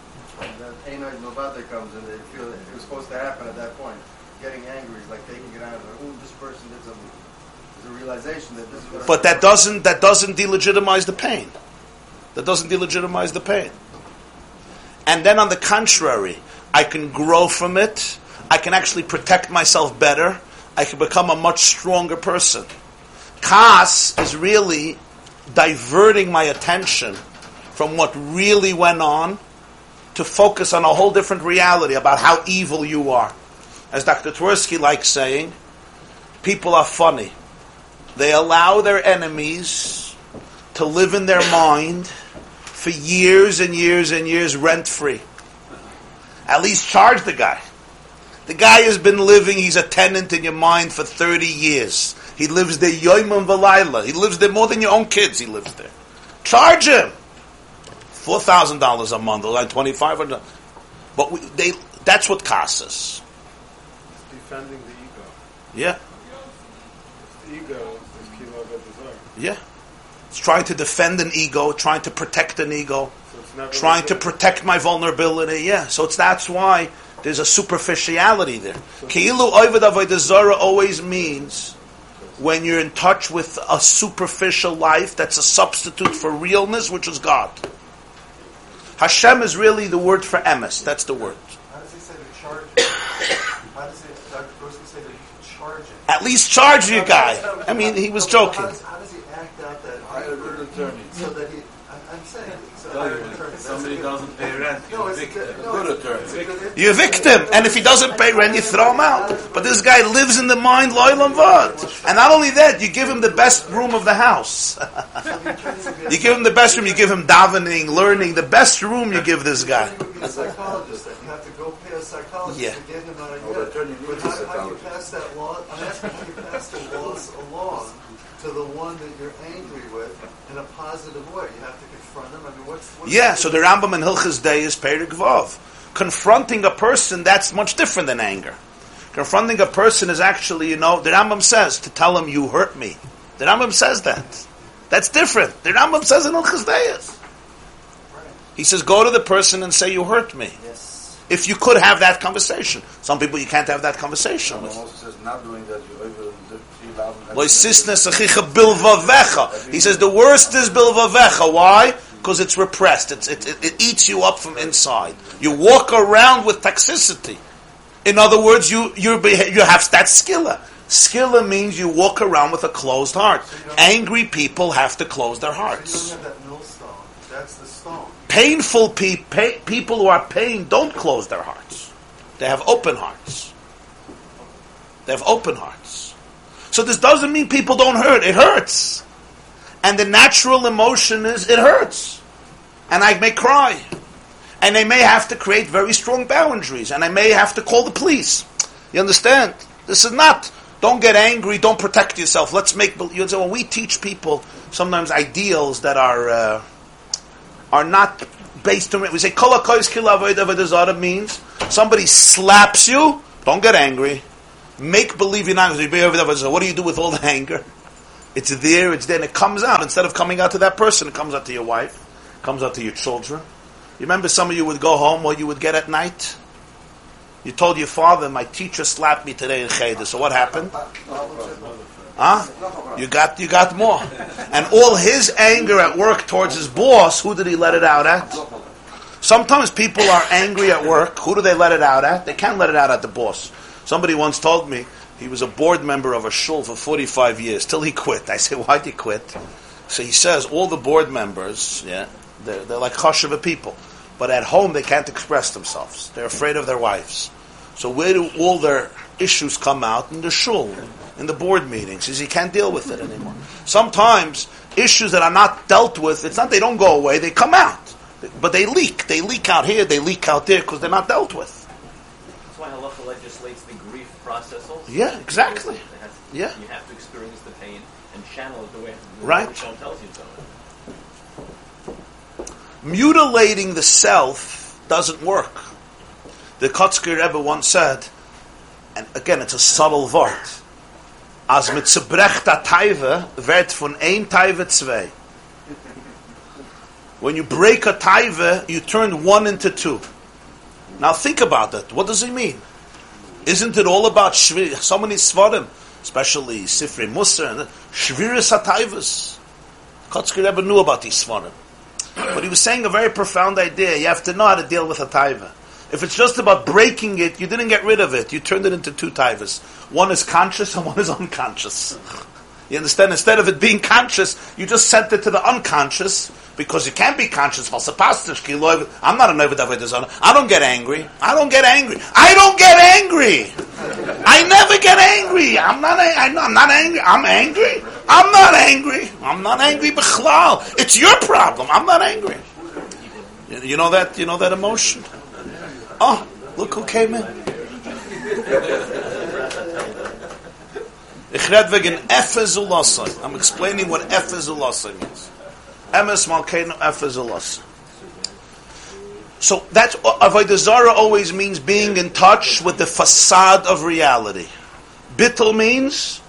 And then Enoch Novate comes in, they feel it was supposed to happen at that point. Getting angry is like taking it out of it. This person did something. There's a realization that this person... But that doesn't delegitimize the pain. And then on the contrary, I can grow from it. I can actually protect myself better. I can become a much stronger person. Kaas is really diverting my attention from what really went on to focus on a whole different reality about how evil you are. As Dr. Tversky likes saying, people are funny. They allow their enemies to live in their mind for years and years and years rent-free. At least charge the guy. The guy has been living, he's a tenant in your mind for 30 years. He lives there Yom and V'layla. He lives there more than your own kids, he lives there. Charge him! $4,000 a month, like $2,500. But that's what costs us. Defending the ego. Yeah. It's the ego is the desire. Yeah. It's trying to defend an ego, trying to protect an ego, so trying to protect my vulnerability. Yeah, so that's why... There's a superficiality there. Keilu Oived Avodah Zarah always means when you're in touch with a superficial life that's a substitute for realness, which is God. Hashem is really the word for emes. That's the word. How does he say to charge it? How does Dr. Grossman say that you should charge it? At least charge your guy. I mean, he was joking. How does he act out that hired attorney? So that he... I'm saying... Somebody doesn't pay rent, you're a victim. You're a victim. And if he doesn't pay rent, you throw him out. But this guy lives in the mind, loyal and vod. And not only that, you give him the best room of the house. You give him the best room, you give him davening, learning, the best room you give this guy. A psychologist, that you have to go pay a psychologist to get him out of here. How do you pass that law? I'm asking how you pass the laws along to the one that you're angry with in a positive way. You have to confront them. I mean, so the Rambam in Hilchos Day is Perek Vav. Confronting a person, that's much different than anger. Confronting a person is actually, the Rambam says, to tell him, you hurt me. The Rambam says that. That's different. The Rambam says in Hilchos Day. He says, go to the person and say, you hurt me. Yes. If you could have that conversation. Some people you can't have that conversation with. The Rambam also says, not doing that, you're over he says the worst is bilvavecha. Why? Because it's repressed. It eats you up from inside. You walk around with toxicity. In other words, you have that skilla. Skilla means you walk around with a closed heart. Angry people have to close their hearts. Painful people who are pained don't close their hearts. They have open hearts. So this doesn't mean people don't hurt. It hurts. And the natural emotion is it hurts. And I may cry. And I may have to create very strong boundaries. And I may have to call the police. You understand? This is not, don't get angry, don't protect yourself. Let's make, when we teach people sometimes ideals that are not based on, we say, Kol HaKoyz Kila Avodah Avodah Zarah means somebody slaps you, don't get angry. Make believe you're not. What do you do with all the anger? It's there, and it comes out. Instead of coming out to that person, it comes out to your wife, it comes out to your children. You remember some of you would go home, or you would get at night? You told your father, my teacher slapped me today in Cheder. So what happened? You got more. And all his anger at work towards his boss, who did he let it out at? Sometimes people are angry at work. Who do they let it out at? They can't let it out at the boss. Somebody once told me he was a board member of a shul for 45 years, till he quit. I say, why'd he quit? So he says, all the board members, they're like chashuva people. But at home, they can't express themselves. They're afraid of their wives. So where do all their issues come out? In the shul, in the board meetings. He can't deal with it anymore. Sometimes, issues that are not dealt with, it's not they don't go away, they come out. But they leak. They leak out here, they leak out there, because they're not dealt with. That's why halacha legislates the grief process also. Yeah, exactly. You have to experience the pain and channel it the way Hashem tells you so. Mutilating the self doesn't work. The Kotzke Rebbe once said, and again it's a subtle word, as mit zerbrechta taiva wird von ein taiva zwei. When you break a taiva, you turn one into two. Now think about it. What does it mean? Isn't it all about shvir? So many svarim, especially Sifrei Musar and shviris hataivas. Kotzke Rebbe knew about these svarim. But he was saying a very profound idea. You have to know how to deal with a taiva. If it's just about breaking it, you didn't get rid of it. You turned it into two taivas. One is conscious and one is unconscious. You understand? Instead of it being conscious, you just sent it to the unconscious, because you can't be conscious. I'm not a Neved Avedazana. I don't get angry. I never get angry. I'm not angry. Bichlal. It's your problem. I'm not angry. You know that emotion? Oh, look who came in. I'm explaining what Efes Ulasai means. Emes Malkeinu Efes Ulasai. So that's Avodah Zarah always means being in touch with the facade of reality. Bittul means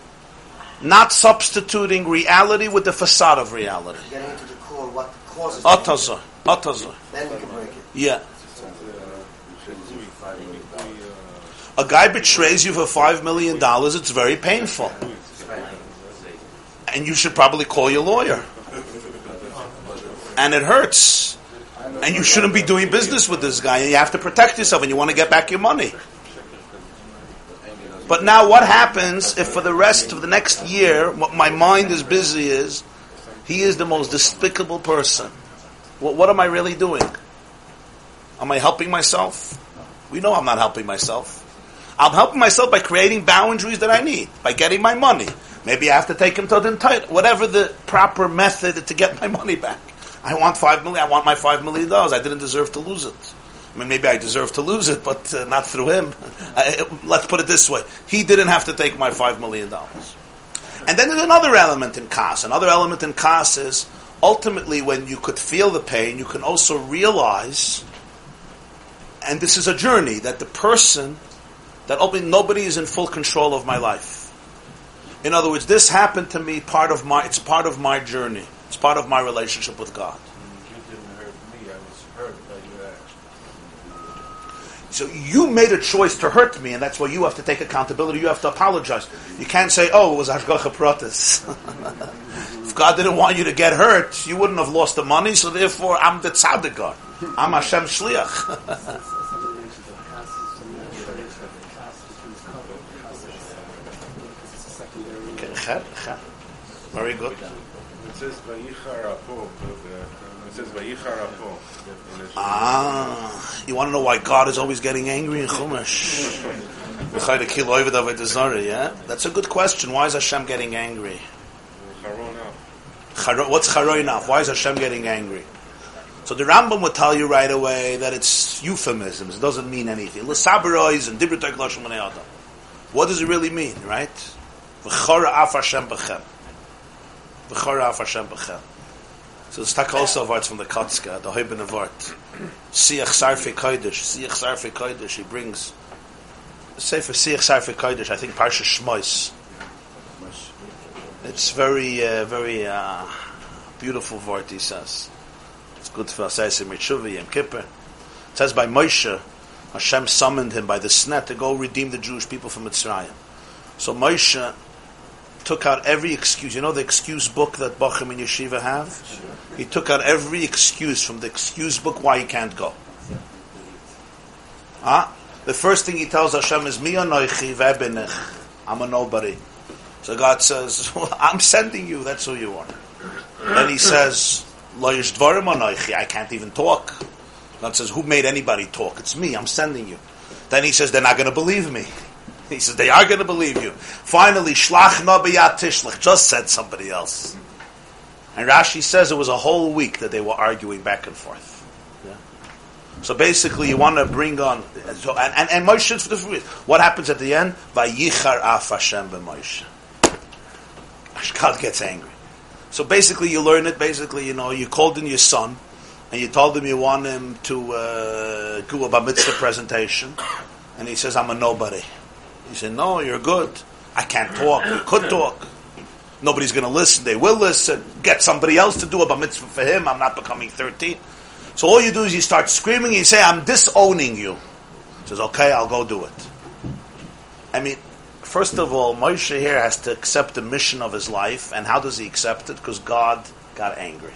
not substituting reality with the facade of reality. Getting into the core, what causes it. Atazah. Then we can break it. Yeah. A guy betrays you for $5 million, it's very painful. And you should probably call your lawyer. And it hurts. And you shouldn't be doing business with this guy, and you have to protect yourself, and you want to get back your money. But now what happens if for the rest of the next year, what my mind is busy is, he is the most despicable person. What am I really doing? Am I helping myself? We know I'm not helping myself. I'm helping myself by creating boundaries that I need, by getting my money. Maybe I have to take him to the entitlement, whatever the proper method to get my money back. I want $5 million. I want my $5 million. I didn't deserve to lose it. I mean, maybe I deserve to lose it, but not through him. Let's put it this way: he didn't have to take my $5 million. And then there's another element in kas. Another element in kas is ultimately when you could feel the pain, you can also realize, and this is a journey, that the person. That ultimately nobody is in full control of my life. In other words, this happened to me. It's part of my journey. It's part of my relationship with God. You didn't hurt me. I was hurt by your actions. So you made a choice to hurt me, and that's why you have to take accountability. You have to apologize. You can't say, "Oh, it was hashgacha pratis." If God didn't want you to get hurt, you wouldn't have lost the money. So therefore, I'm the tzaddik God. I'm Hashem shliach. Very good. It says Vayichar Apo. You want to know why God is always getting angry in Chumash? Yeah? That's a good question. Why is Hashem getting angry? What's Charoinav? Why is Hashem getting angry? So the Rambam would tell you right away that it's euphemisms. It doesn't mean anything. What does it really mean, right? V'chora af Hashem b'chem. V'chora af Hashem b'chem. So it's tak also words from the Kotzka, the Hoibin of Art. Siach Sarfi Kodesh, he brings, say for Siach Sarfi Kodesh, I think Parsha Shmois. It's very, very beautiful word, he says. It's good for Asayis Mitzhuvi, Yom Kippur. It says by Moshe, Hashem summoned him by the snet to go redeem the Jewish people from Mitzrayim. So Moshe took out every excuse. You know the excuse book that Bochum and Yeshiva have? Sure. He took out every excuse from the excuse book why he can't go. the first thing he tells Hashem is, Mi anoichi ve'benech. I'm a nobody. So God says, well, I'm sending you, that's who you are. Then he says, Lo yesh dvarim anoichi, I can't even talk. God says, who made anybody talk? It's me, I'm sending you. Then he says, they're not going to believe me. He says, they are going to believe you. Finally, Shlach na b'yad tishlach, just said somebody else. And Rashi says it was a whole week that they were arguing back and forth. So basically, you want to bring on... And Moshe, what happens at the end? Vayichar af Hashem b'Moshe. God gets angry. So basically, you learn it. Basically, you called in your son, and you told him you want him to do a bar mitzvah presentation. And he says, I'm a nobody. He said, no, you're good. I can't talk. You could talk. Nobody's going to listen. They will listen. Get somebody else to do a bar mitzvah for him. I'm not becoming 13. So all you do is you start screaming and you say, I'm disowning you. He says, okay, I'll go do it. I mean, first of all, Moshe here has to accept the mission of his life. And how does he accept it? Because God got angry.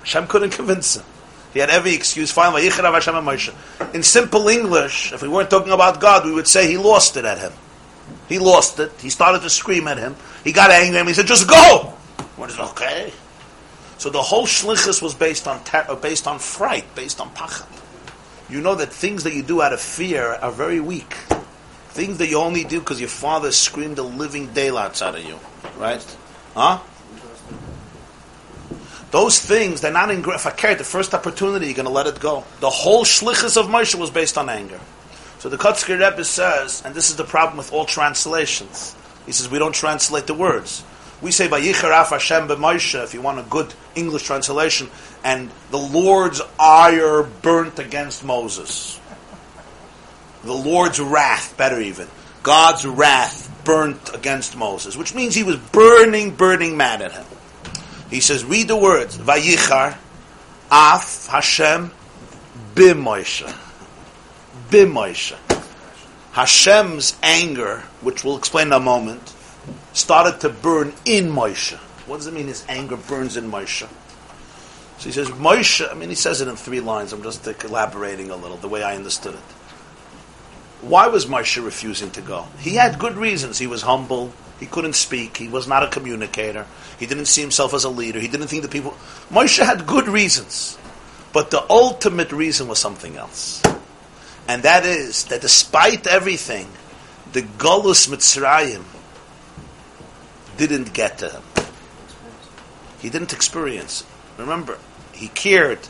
Hashem couldn't convince him. He had every excuse. Finally, in simple English, if we weren't talking about God, we would say he lost it at him. He lost it. He started to scream at him. He got angry at him. He said, just go. What is okay? So the whole shlichus was based on based on fright, based on pachad. You know that things that you do out of fear are very weak. Things that you only do because your father screamed the living daylights out of you, right? Huh? Those things, they're not in fakir. The first opportunity, you're going to let it go. The whole shlichus of Moshe was based on anger. So the Kotzke Rebbe says, and this is the problem with all translations. He says we don't translate the words. We say Vayichar af Hashem b'Moshe, if you want a good English translation, and the Lord's ire burnt against Moses. The Lord's wrath, better even. God's wrath burnt against Moses, which means he was burning mad at him. He says, read the words, Vayichar af Hashem b'Moshe. B'Moshe. Hashem's anger, which we'll explain in a moment, started to burn in Moshe. What does it mean his anger burns in Moshe? So he says, Moshe, he says it in three lines. I'm just elaborating a little, the way I understood it. Why was Moshe refusing to go? He had good reasons. He was humble. He couldn't speak. He was not a communicator. He didn't see himself as a leader. He didn't think the people... Moshe had good reasons. But the ultimate reason was something else. And that is that despite everything, the Golus Mitzrayim didn't get to him. He didn't experience it. Remember, he cared.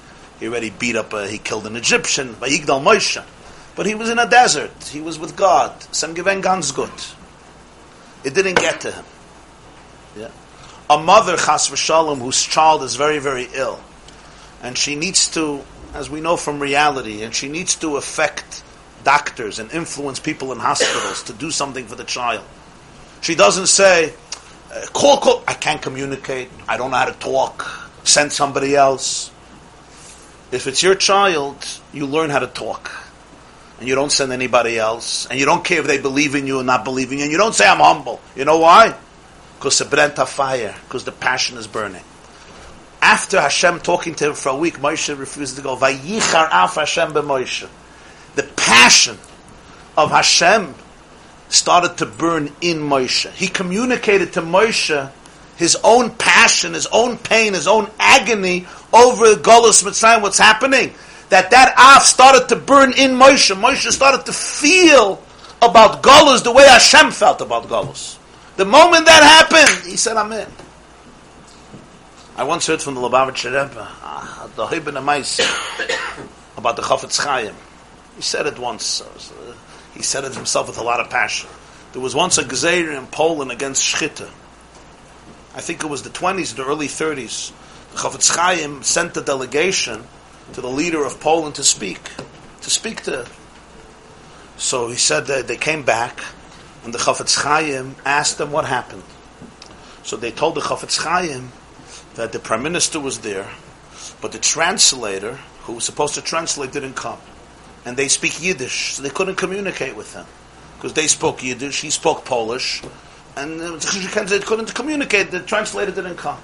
He already he killed an Egyptian, Vayigdal Moshe. But he was in a desert. He was with God. Sem given ganz gut. It didn't get to him. Yeah. A mother, Chas v'Shalom, whose child is very, very ill. And she needs to, as we know from reality, and she needs to affect doctors and influence people in hospitals to do something for the child. She doesn't say, call. I can't communicate. I don't know how to talk. Send somebody else. If it's your child, you learn how to talk. And you don't send anybody else. And you don't care if they believe in you or not believing you. And you don't say, I'm humble. You know why? Because it brent a fire. Because the passion is burning. After Hashem talking to him for a week, Moshe refused to go. Vayichar af Hashem b'Moshe. The passion of Hashem started to burn in Moshe. He communicated to Moshe his own passion, his own pain, his own agony over Golus Mitzrayim, what's happening. That af started to burn in Moshe. Moshe started to feel about Golus the way Hashem felt about Golus. The moment that happened, he said, I'm in. I once heard from the Lubavitcher Rebbe, the Hibben Amais, about the Chafetz Chaim. He said it once. He said it himself with a lot of passion. There was once a gezeira in Poland against Shchita. I think it was the 20s, the early 30s. The Chafetz Chaim sent a delegation to the leader of Poland to speak to him. So he said that they came back, and the Chafetz Chaim asked them what happened. So they told the Chafetz Chaim that the prime minister was there, but the translator, who was supposed to translate, didn't come. And they speak Yiddish, so they couldn't communicate with him. Because they spoke Yiddish, he spoke Polish, and they couldn't communicate, the translator didn't come.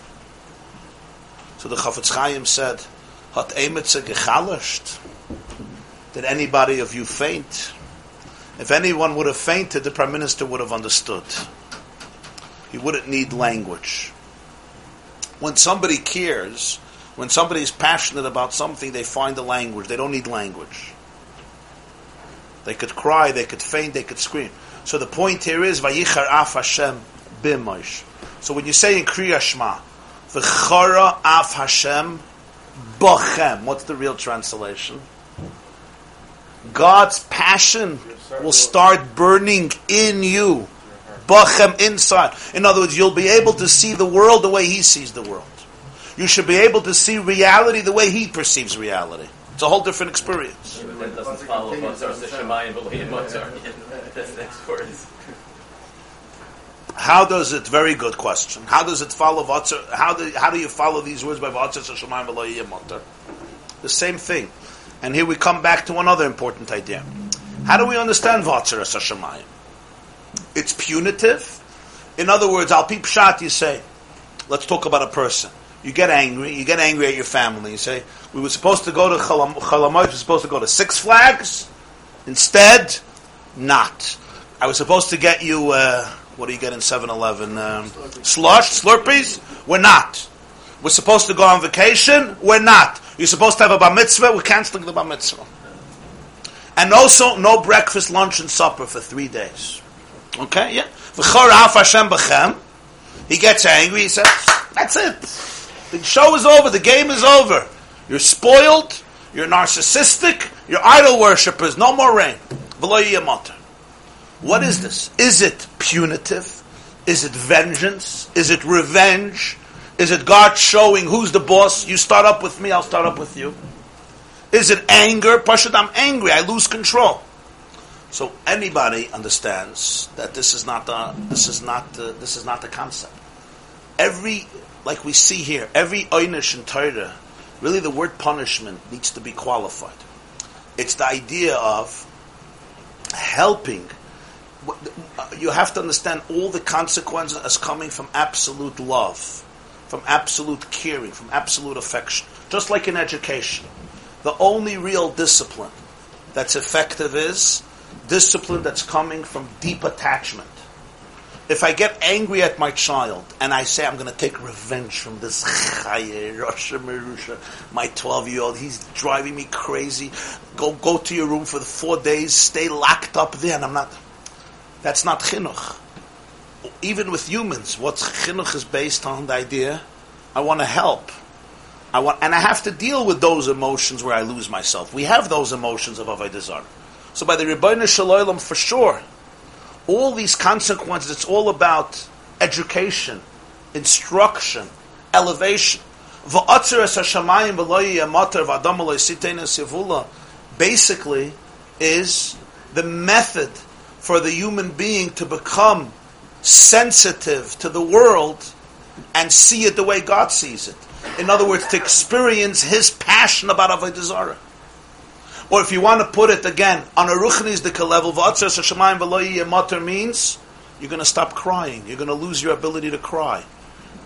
So the Chafetz Chaim said, Hat emetze gechalosht? Did anybody of you faint? If anyone would have fainted, the Prime Minister would have understood. He wouldn't need language. When somebody cares, when somebody's passionate about something, they find the language. They don't need language. They could cry, they could faint, they could scream. So the point here is, Vayichar af Hashem b'Moshe. So when you say in Kriya Shema, V'chara af Hashem b'chem, what's the real translation? God's passion will start burning in you. B'chem, inside. In other words, you'll be able to see the world the way He sees the world. You should be able to see reality the way He perceives reality. It's a whole different experience. But that doesn't follow Mozart's the Shemayim, but wait, Mozart. That's next words. How does it? Very good question. How does it follow? How do you follow these words by Vatzar Shemayim V'Lo Yimotar? The same thing. And here we come back to another important idea. How do we understand Vatzar Shemayim? It's punitive. In other words, al pi pshat, you say, let's talk about a person. You get angry at your family. You say, we were supposed to go to Chalamoid, we were supposed to go to Six Flags, instead, not. I was supposed to get you, what do you get in 7-Eleven? Slush, Slurpees? We're not. We're supposed to go on vacation? We're not. You're supposed to have a bar mitzvah? We're canceling the bar mitzvah. And also, no breakfast, lunch, and supper for 3 days. Okay, yeah. V'chor af Hashem b'chem. He gets angry, he says, that's it. The show is over. The game is over. You're spoiled. You're narcissistic. You're idol worshippers. No more rain. V'lo yimotar. What is this? Is it punitive? Is it vengeance? Is it revenge? Is it God showing who's the boss? You start up with me, I'll start up with you. Is it anger? Pashut, I'm angry. I lose control. So anybody understands that this is not the concept. Like we see here, every oynish in Torah, really the word punishment needs to be qualified. It's the idea of helping. You have to understand all the consequences as coming from absolute love, from absolute caring, from absolute affection. Just like in education. The only real discipline that's effective is discipline that's coming from deep attachment. If I get angry at my child and I say I'm going to take revenge from this my 12-year-old, he's driving me crazy. Go to your room for 4 days, stay locked up there, and that's not chinuch. Even with humans, what's chinuch is based on the idea, I want to help. And I have to deal with those emotions where I lose myself. We have those emotions of Avodah Zarah. So by the Ribbono Shel Olam, for sure, all these consequences, it's all about education, instruction, elevation. Basically, is the method for the human being to become sensitive to the world and see it the way God sees it. In other words, to experience His passion about Avodah Zarah. Or if you want to put it again, on a ruchnisdika level, V'atzar Shemayim V'Lo Yimotar means you're going to stop crying. You're going to lose your ability to cry.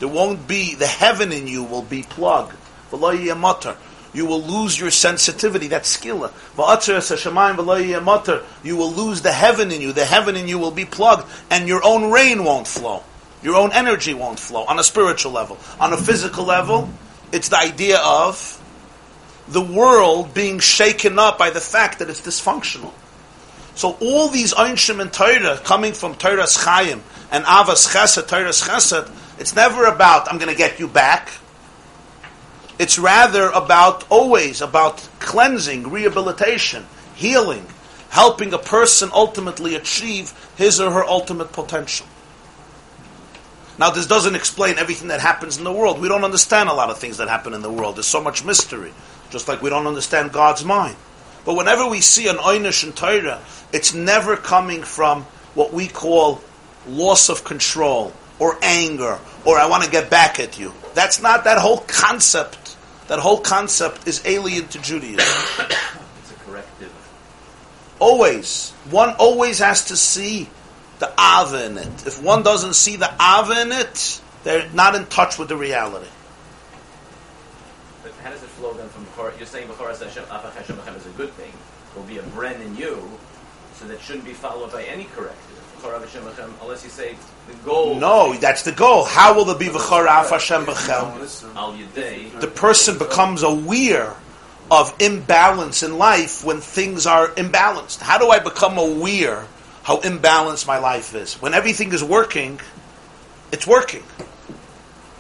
There won't be, the heaven in you will be plugged. V'Lo Yimotar. You will lose your sensitivity, that skilla. V'atzar Shemayim V'Lo Yimotar. You will lose the heaven in you. The heaven in you will be plugged, and your own rain won't flow. Your own energy won't flow on a spiritual level. On a physical level, it's the idea of the world being shaken up by the fact that it's dysfunctional. So all these Einshim and Torah coming from Torah's Chaim and Avas Chesed, Torah's Chesed, it's never about, I'm going to get you back. It's rather about, always, about cleansing, rehabilitation, healing, helping a person ultimately achieve his or her ultimate potential. Now this doesn't explain everything that happens in the world. We don't understand a lot of things that happen in the world. There's so much mystery. Just like we don't understand God's mind. But whenever we see an oynish in Torah, it's never coming from what we call loss of control, or anger, or I want to get back at you. That's not that whole concept. That whole concept is alien to Judaism. It's a corrective. Always. One always has to see the ava in it. If one doesn't see the ava in it, they're not in touch with the reality. But how does it flow then from Bechor? You're saying Bechor Hashem, Afach Hashem B'chem is a good thing. There'll be a bren in you So that shouldn't be followed by any corrective. Unless you say the goal. No, that's the goal. How will there be v'chara af Hashem b'chel? The person becomes aware of imbalance in life when things are imbalanced. How do I become aware how imbalanced my life is? When everything is working, it's working.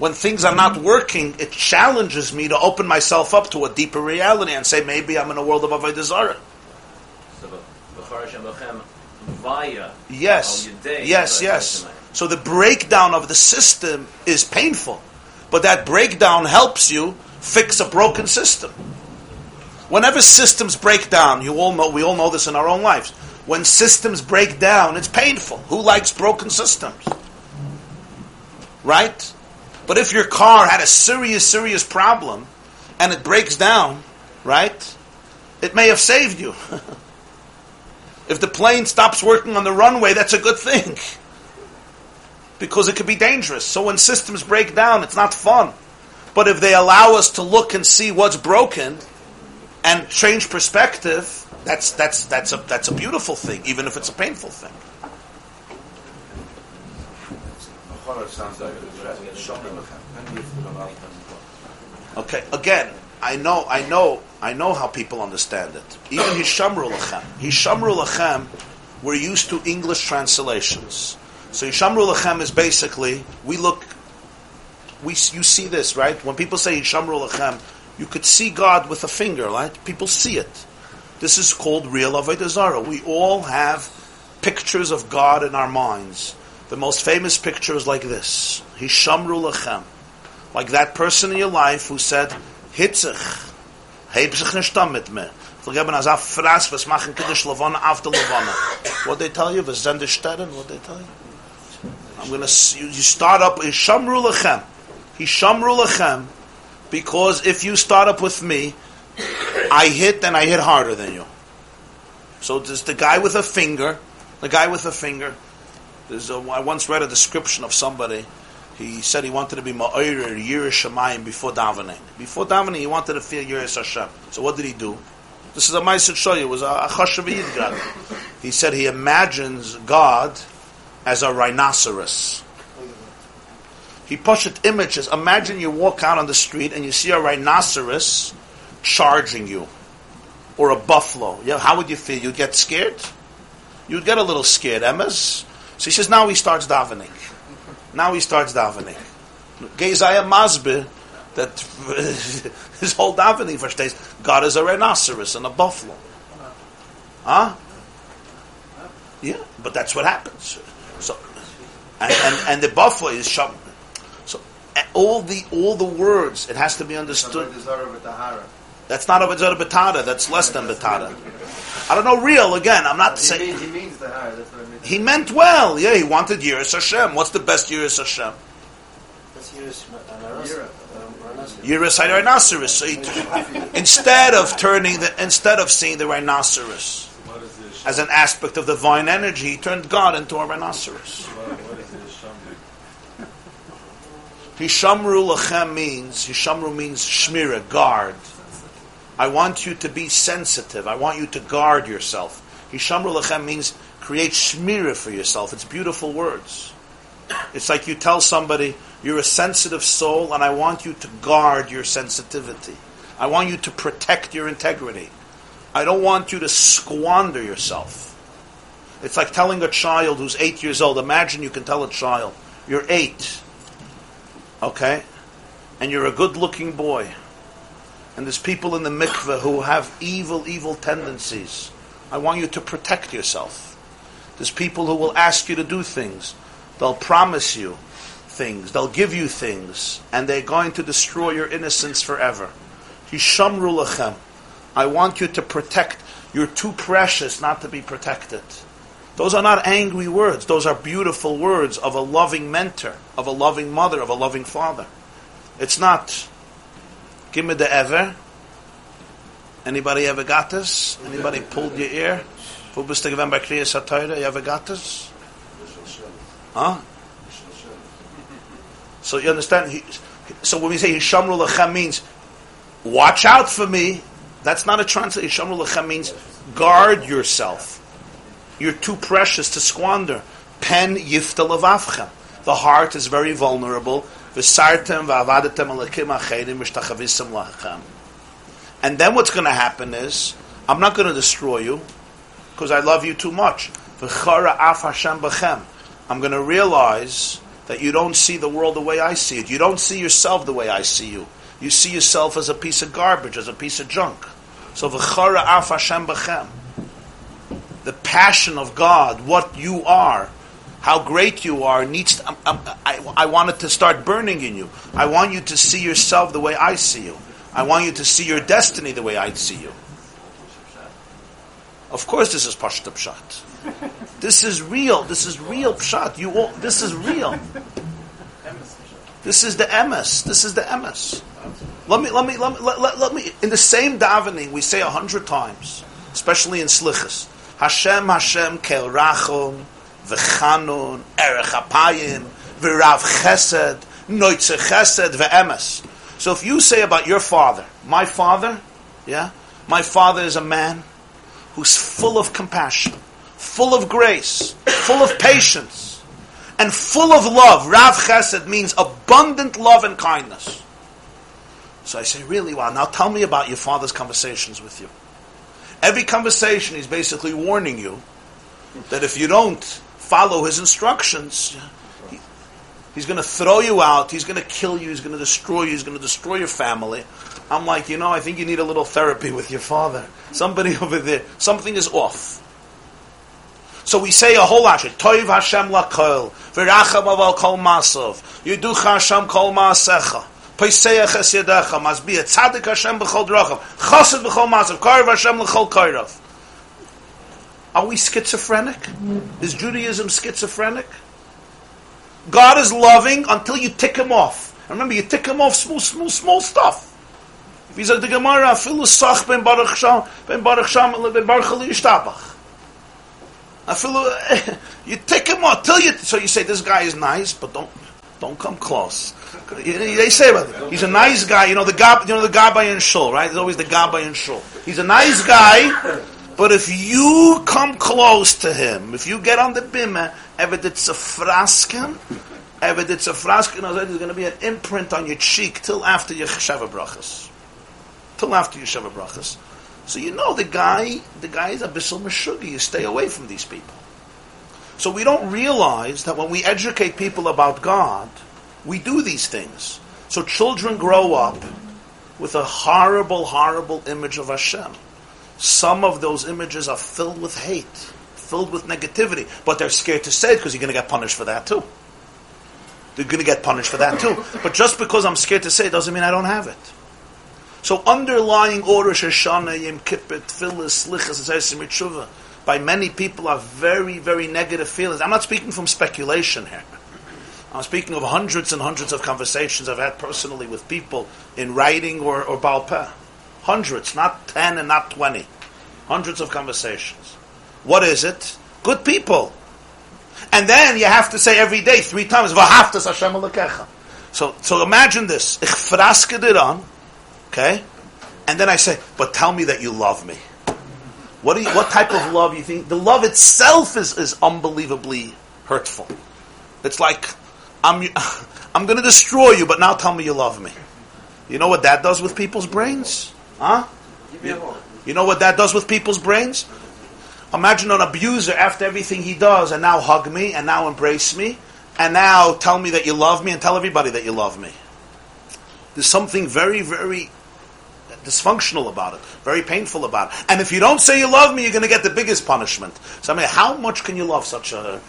When things are not working, it challenges me to open myself up to a deeper reality and say, maybe I'm in a world of Avodah Zarah. So, v'chara Hashem b'chem via yes. So the breakdown of the system is painful, but that breakdown helps you fix a broken system. Whenever systems break down, we all know this in our own lives. When systems break down, it's painful. Who likes broken systems? Right? But if your car had a serious problem and it breaks down, right? It may have saved you. If the plane stops working on the runway, that's a good thing. Because it could be dangerous. So when systems break down, it's not fun. But if they allow us to look and see what's broken and change perspective, that's a beautiful thing, even if it's a painful thing. Okay, again, I know how people understand it. Even Hishamru Lachem, we're used to English translations. So Hishamru Lachem is basically, you see this, right? When people say Hishamru Lachem, you could see God with a finger, right? People see it. This is called real Avodah Zarah. We all have pictures of God in our minds. The most famous picture is like this. Hishamru Lachem. Like that person in your life who said, Hitzich. What they tell you? I'm going to. You start up. Hishamru Lachem. Because if you start up with me, I hit harder than you. So there's the guy with a finger. I once read a description of somebody. He said he wanted to be Ma'orer Yiras Shamayim before davening. Before davening, he wanted to feel Yiras Hashem. So what did he do? This is a Ma'aser Shoyu. It was a Chashav Yidgrad. He said he imagines God as a rhinoceros. He poshet images. Imagine you walk out on the street and you see a rhinoceros charging you. Or a buffalo. Yeah, how would you feel? You'd get scared? You'd get a little scared, Emes. So he says, now he starts davening. Geizaya Mazbeh, that his whole davening verse, God is a rhinoceros and a buffalo. Huh? Yeah, but that's what happens. So, and the buffalo is shum. So all the words, it has to be understood. That's not a Avodah Betara. That's less than Betara. I don't know real, again, I'm not saying... He means the higher, that's what I mean. He meant well, yeah, he wanted Yiras Hashem. What's the best Yiras Hashem? That's Yiras Rhinoceros. So instead of seeing the rhinoceros as an aspect of divine energy, he turned God into a rhinoceros. Hishamru Lachem means Shmira, guard. I want you to be sensitive. I want you to guard yourself. Hishamru Lachem means create shmira for yourself. It's beautiful words. It's like you tell somebody, you're a sensitive soul and I want you to guard your sensitivity. I want you to protect your integrity. I don't want you to squander yourself. It's like telling a child who's 8 years old. Imagine you can tell a child, you're 8, okay? And you're a good-looking boy. And there's people in the mikveh who have evil tendencies. I want you to protect yourself. There's people who will ask you to do things. They'll promise you things. They'll give you things. And they're going to destroy your innocence forever. Hishamru Lachem. I want you to protect. You're too precious not to be protected. Those are not angry words. Those are beautiful words of a loving mentor, of a loving mother, of a loving father. It's not... Give me the ever. Anybody ever got this? Anybody pulled your ear? Who bist du gewesen bei Kriyas HaTorah? You ever got this? Huh? So you understand? So when we say Hishamru Lachem means watch out for me. That's not a translation. Hishamru Lachem means guard yourself. You're too precious to squander. Pen yifta levavcha. The heart is very vulnerable. And then what's going to happen is, I'm not going to destroy you, because I love you too much. I'm going to realize that you don't see the world the way I see it. You don't see yourself the way I see you. You see yourself as a piece of garbage, as a piece of junk. So v'chara af Hashem b'chem. The passion of God, what you are, how great you are, needs. I want it to start burning in you. I want you to see yourself the way I see you. I want you to see your destiny the way I see you. Of course, this is Pashta Pshat. This is real. This is real Pshat. This is real. This is the emes. This is the emes. Let me. In the same davening, we say 100 times, especially in Slichas. Hashem, Hashem, Kel Rachum, V'Chanun, Erech Apayim, V'Rav Chesed, Noitze Chesed, V'Emes. So if you say about your father, my father is a man who's full of compassion, full of grace, full of patience, and full of love. Rav Chesed means abundant love and kindness. So I say, really, wow, now tell me about your father's conversations with you. Every conversation he's basically warning you that if you don't follow his instructions, he's going to throw you out, he's going to kill you, he's going to destroy you, he's going to destroy your family. I'm like, I think you need a little therapy with your father. Somebody over there, something is off. So we say a whole lot. Toiv Hashem lakol, v'rachav aval kol masov, yiducha Hashem kol maasecha. Paiseach es yedecha, masbiya tzadik Hashem b'chol drachav, chassid b'chol masov, karev Hashem l'chol kairav. Are we schizophrenic? Is Judaism schizophrenic? God is loving until you tick him off. Remember, you tick him off small stuff. If he's like the Gemara, afilu sach ben baruch sham, ben baruch sham, ben baruch ali yishtabach. Afilu, you tick him off till you. So you say this guy is nice, but don't come close. They say about it. He's a nice guy. The gabbai in shul, right? There's always the gabbai in shul. He's a nice guy. But if you come close to him, if you get on the bima, ever did a fraskin, there's going to be an imprint on your cheek till after your sheva brachas. So the guy is a bissel meshugi. You stay away from these people. So we don't realize that when we educate people about God, we do these things. So children grow up with a horrible image of Hashem. Some of those images are filled with hate, filled with negativity, but they're scared to say it because you're going to get punished for that too. But just because I'm scared to say it doesn't mean I don't have it. So underlying order, Shoshana, Yom Kippur, Tfilas, Slichas, Zeis, Mitshuva, by many people are very, very negative feelings. I'm not speaking from speculation here. I'm speaking of hundreds and hundreds of conversations I've had personally with people in writing or Baal Peh. Hundreds, not 10 and not 20. Hundreds of conversations. What is it? Good people. And then you have to say every day, 3 times, V'ahavtas Hashem Elokecha. So imagine this. Ich frasked it on, okay? And then I say, but tell me that you love me. What type of love do you think? The love itself is unbelievably hurtful. It's like, I'm going to destroy you, but now tell me you love me. You know what that does with people's brains? Huh? You know what that does with people's brains? Imagine an abuser after everything he does, and now hug me, and now embrace me, and now tell me that you love me, and tell everybody that you love me. There's something very, very dysfunctional about it, very painful about it. And if you don't say you love me, you're going to get the biggest punishment. So I mean, how much can you love such a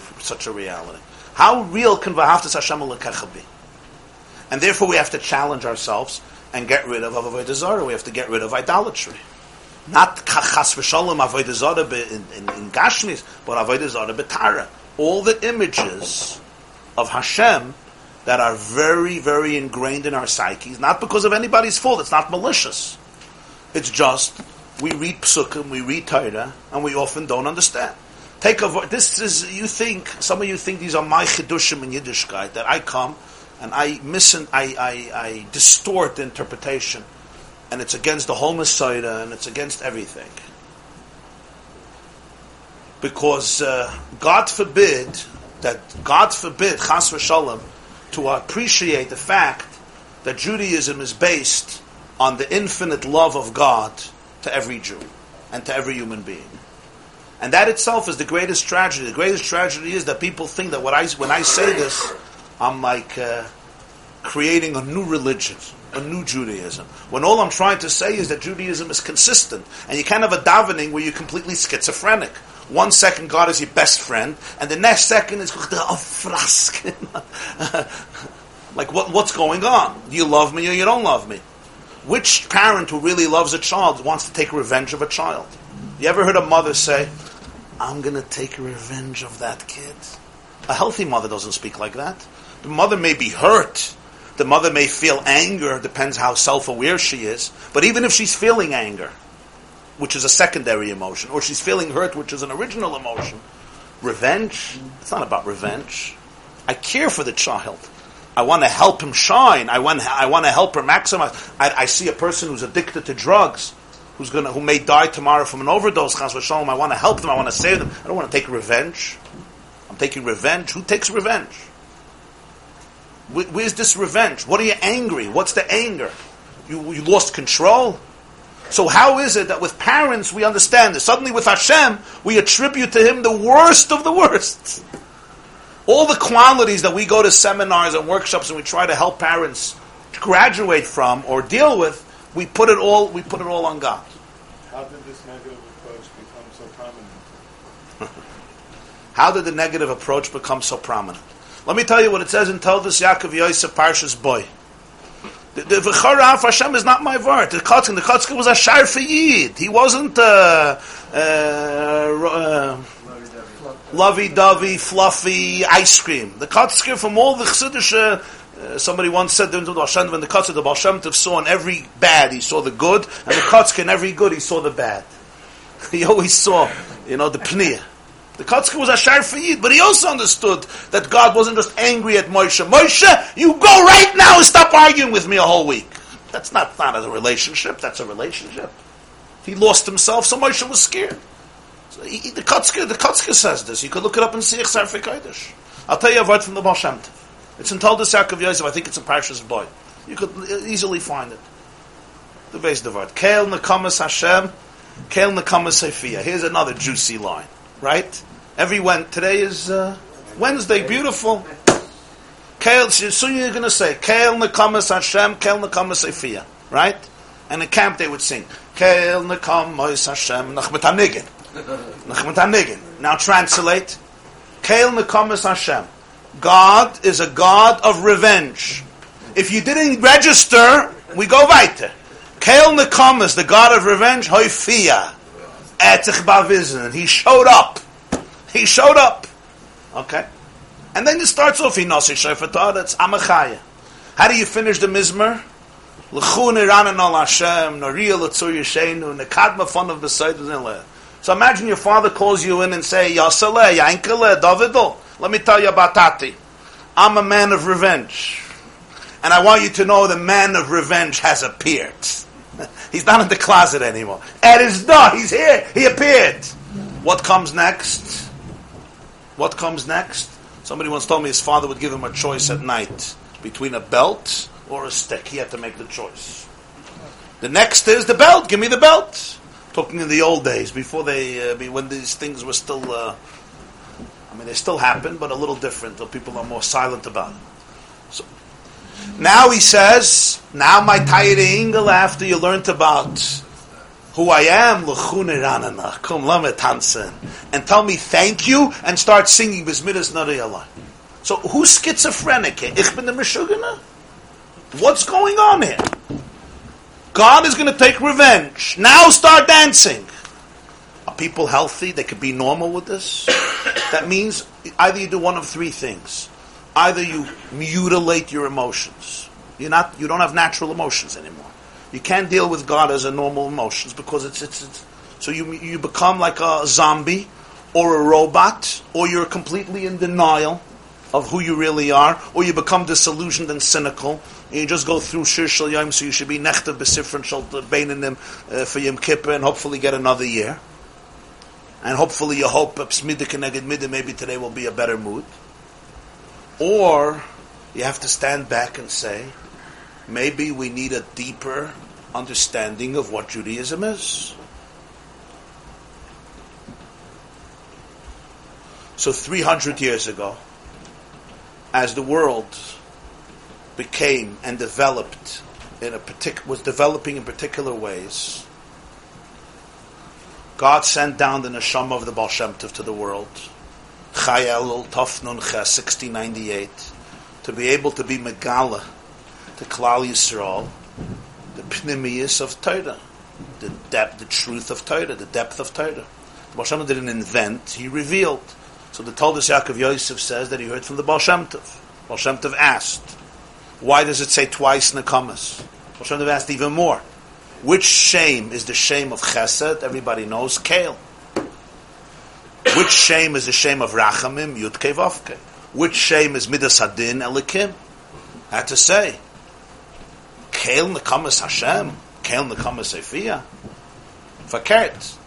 reality? How real can V'ahavtas Hashem Elokecha be? And therefore we have to challenge ourselves and get rid of Avodah Zarah. We have to get rid of idolatry. Not Chas V'Shalom Avodah Zarah in Gashmis, but Avodah Zarah b'Tara. All the images of Hashem that are very, very ingrained in our psyches, not because of anybody's fault, it's not malicious. It's just, we read Psukim, we read Torah, and we often don't understand. Some of you think these are my Chidushim in Yiddishkeit, that I come, and I distort the interpretation, and it's against the whole Messiah, and it's against everything. because God forbid, chas v'shalom, to appreciate the fact that Judaism is based on the infinite love of God to every Jew and to every human being. And that itself is the greatest tragedy. The greatest tragedy is that people think that when I say this, I'm like creating a new religion, a new Judaism. When all I'm trying to say is that Judaism is consistent. And you can't have a davening where you're completely schizophrenic. One second God is your best friend, and the next second is like what's going on? Do you love me or you don't love me? Which parent who really loves a child wants to take revenge of a child? You ever heard a mother say, I'm going to take revenge of that kid? A healthy mother doesn't speak like that. The mother may be hurt. The mother may feel anger, depends how self-aware she is. But even if she's feeling anger, which is a secondary emotion, or she's feeling hurt, which is an original emotion, revenge, it's not about revenge. I care for the child. I want to help him shine. I want to help her maximize. I see a person who's addicted to drugs, who may die tomorrow from an overdose, chas v'shalom. I want to help them. I want to save them. I don't want to take revenge. I'm taking revenge. Who takes revenge? Where's this revenge? What are you angry? What's the anger? You lost control? So how is it that with parents we understand this? Suddenly with Hashem, we attribute to Him the worst of the worst. All the qualities that we go to seminars and workshops and we try to help parents graduate from or deal with, we put it all on God. How did this negative approach become so prominent? How did the negative approach become so prominent? Let me tell you what it says in Toldus Yaakov Yosef Parshas Boy. The V'chara Hashem is not my word. The Kotzkin was a Sharfi Yid. He wasn't lovey-dovey, fluffy ice cream. The Kotzkin from all the Chassidish, somebody once said, when the Kotzkin, the Baal Shem Tov saw in every bad, he saw the good, and the Kotzkin in every good, he saw the bad. He always saw, the Pniyah. The Kotzkin was a Sharfi Yid, but he also understood that God wasn't just angry at Moshe. Moshe, you go right now and stop arguing with me a whole week. That's not a relationship, that's a relationship. He lost himself, so Moshe was scared. So the Kotzkin says this. You could look it up in Siach Sarfei Kodesh. I'll tell you a word from the Baal Shem Tov. It's in Toldos Yaakov Yosef, I think it's in Parshas Boy. You could easily find it. The base of the word. Keil Nekamas Hashem, Keil Nekamas Sefiyah. Here's another juicy line. Right? Today is Wednesday. Beautiful. Soon you're going to say, Keil Nekamas Hashem, Keil Nekamas Sefiyah. Right? And in camp they would sing, Keil Nekamas Hashem, Nachmet HaNegen. Nachmet HaNegen. Now translate. Keil Nekamas Hashem. God is a God of revenge. If you didn't register, we go weiter. Keil Nekamas, the God of revenge, Hoifiyah. He showed up. Okay? And then it starts off, that's Amachaya. How do you finish the Mizmor? So imagine your father calls you in and say, Yasaleh, Yankele, Davido. Let me tell you about Tati. I'm a man of revenge. And I want you to know the man of revenge has appeared. He's not in the closet anymore. At his door, he's here. He appeared. What comes next? Somebody once told me his father would give him a choice at night between a belt or a stick. He had to make the choice. The next is the belt. Give me the belt. Talking in the old days, before when these things were still, they still happen, but a little different. Though people are more silent about it. So. Now he says, now my Tayyidei Ingel, after you learned about who I am, Kum Lamed Hansen, and tell me thank you, and start singing Bismillah Nariyallah. So who's schizophrenic here? Ich bin der Meshugana? What's going on here? God is going to take revenge. Now start dancing. Are people healthy? They could be normal with this? That means either you do one of three things. Either you mutilate your emotions. You don't have natural emotions anymore. You can't deal with God as a normal emotions because it's so you become like a zombie or a robot, or you're completely in denial of who you really are, or you become disillusioned and cynical, and you just go through Shir Shal Yom, so you should be Nechtav B'Sifrin Shal Beinanim for Yom Kippur and hopefully get another year. and hopefully you hope psmida connected midah, maybe today will be a better mood. Or you have to stand back and say, maybe we need a deeper understanding of what Judaism is. So 300 years ago, as the world became and developed was developing in particular ways, God sent down the neshama of the Baal Shem Tov to the world, Chai Elul Tov Nun Ches 1698, to be able to be Megala to Klal Yisrael, the Pnimius of Torah, the truth of Torah, the depth of Torah. The Baal Shem Tov didn't invent; he revealed. So the Talmidus Yaakov Yosef says that he heard from the Baal Shem Tov. Baal Shem Tov asked, why does it say twice nekamas? Baal Shem Tov asked even more. Which shame is the shame of chesed? Everybody knows, kale. Which shame is the shame of rachamim? Yudke vavke. Which shame is midas hadin elikim? I had to say, kale nekamas Hashem, kale nekamas Efiya. Fakert.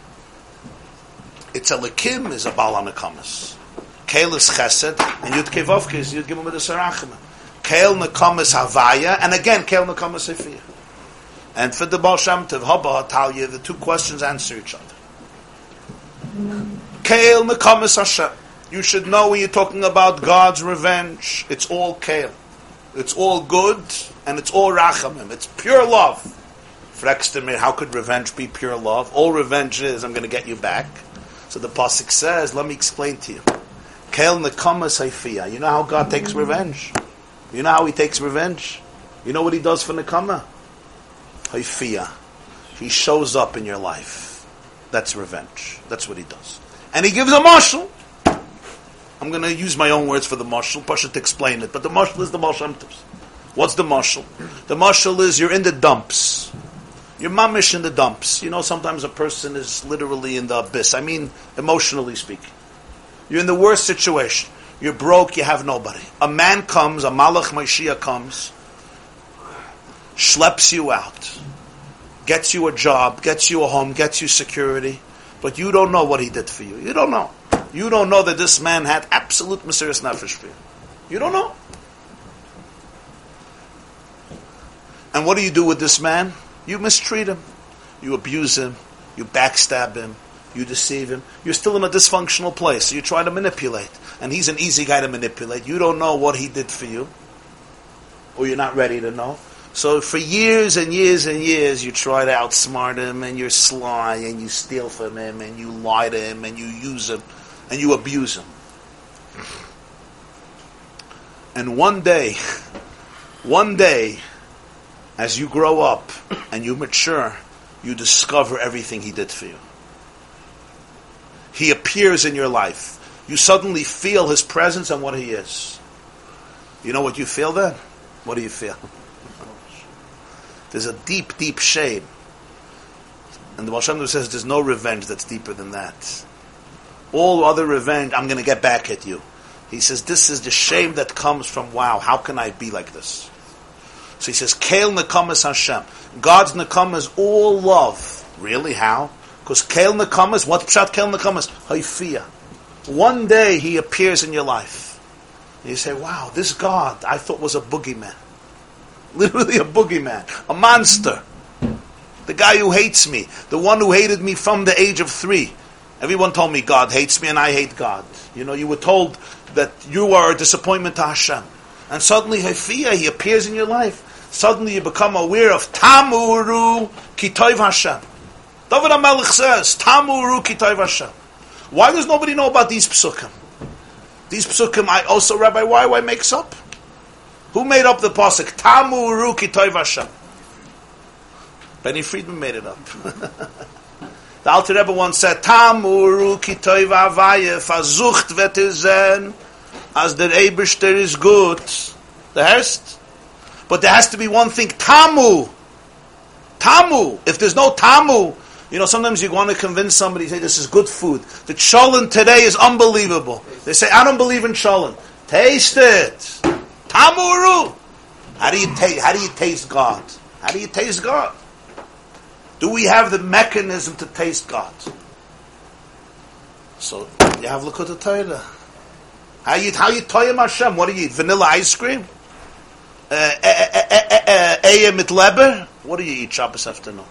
It's elikim is a bala nekamas. Kale is chesed, and yudke vavke is yudke midas rachamim. Kale nekamas havaya, and again kale nekamas Efiya. And for the Baal Shem Tov, Haba HaTalya, the two questions answer each other. Kale Nekamas Hashem. You should know when you're talking about God's revenge, it's all kale. It's all good, and it's all rachamim. It's pure love. Frextemir, how could revenge be pure love? All revenge is, I'm going to get you back. So the Pasuk says, let me explain to you. Kale Nekamas Haifiya. You know how God takes revenge? You know how He takes revenge? You know what He does for Nekama? Haifiyah. He shows up in your life. That's revenge. That's what He does. And He gives a mashal. I'm going to use my own words for the mashal. Pasha to explain it. But the mashal is the Baal Shem Tov. What's the mashal? The mashal is you're in the dumps. You're mamish in the dumps. You know, sometimes a person is literally in the abyss. I mean, emotionally speaking. You're in the worst situation. You're broke. You have nobody. A man comes. A malach Mashiach comes. Schleps you out, gets you a job, gets you a home, gets you security, but you don't know what he did for you. You don't know. You don't know that this man had absolute Mesiras Nefesh for you. You don't know. And what do you do with this man? You mistreat him. You abuse him. You backstab him. You deceive him. You're still in a dysfunctional place. So you try to manipulate. And he's an easy guy to manipulate. You don't know what he did for you. Or you're not ready to know. So for years and years and years, you try to outsmart him, and you're sly, and you steal from him, and you lie to him, and you use him, and you abuse him. And one day, as you grow up and you mature, you discover everything he did for you. He appears in your life. You suddenly feel his presence and what he is. You know what you feel then? What do you feel? There's a deep, deep shame. And the Baal Shem Tov says there's no revenge that's deeper than that. All other revenge, I'm going to get back at you. He says, this is the shame that comes from, wow, how can I be like this? So he says, Kale Nekamas Hashem. God's Nekamas is all love. Really, how? Because Kale Nekamas, what pshat Kale Nekamas? Haifiyah. One day he appears in your life. And you say, wow, this God I thought was a boogeyman. Literally a boogeyman, a monster. The guy who hates me, the one who hated me from the age of 3. Everyone told me God hates me and I hate God. You know, you were told that you are a disappointment to Hashem. And suddenly, Haifiyah, he appears in your life. Suddenly you become aware of Tamuru Kitov Hashem. David HaMelech says, Tamuru Kitov Hashem. Why does nobody know about these psukim? These psukim, I also, Rabbi YY makes up. Who made up the pasuk? Tamuru Kitov Hashem. Benny Friedman made it up. The Alter Rebbe once said, Tamuru Kitov Havaya Versucht wird sein, as der Eibishter is good. The Herst. But there has to be one thing. Tamu. If there's no Tamu, you know, sometimes you want to convince somebody, say, this is good food. The cholent today is unbelievable. They say, I don't believe in cholent. Taste it. Tamuru. How do you taste God? How do you taste God? Do we have the mechanism to taste God? So you have Likutei Torah. How you toyim Hashem? What do you eat? Vanilla ice cream? Aya mit leber? What do you eat Shabbos afternoon?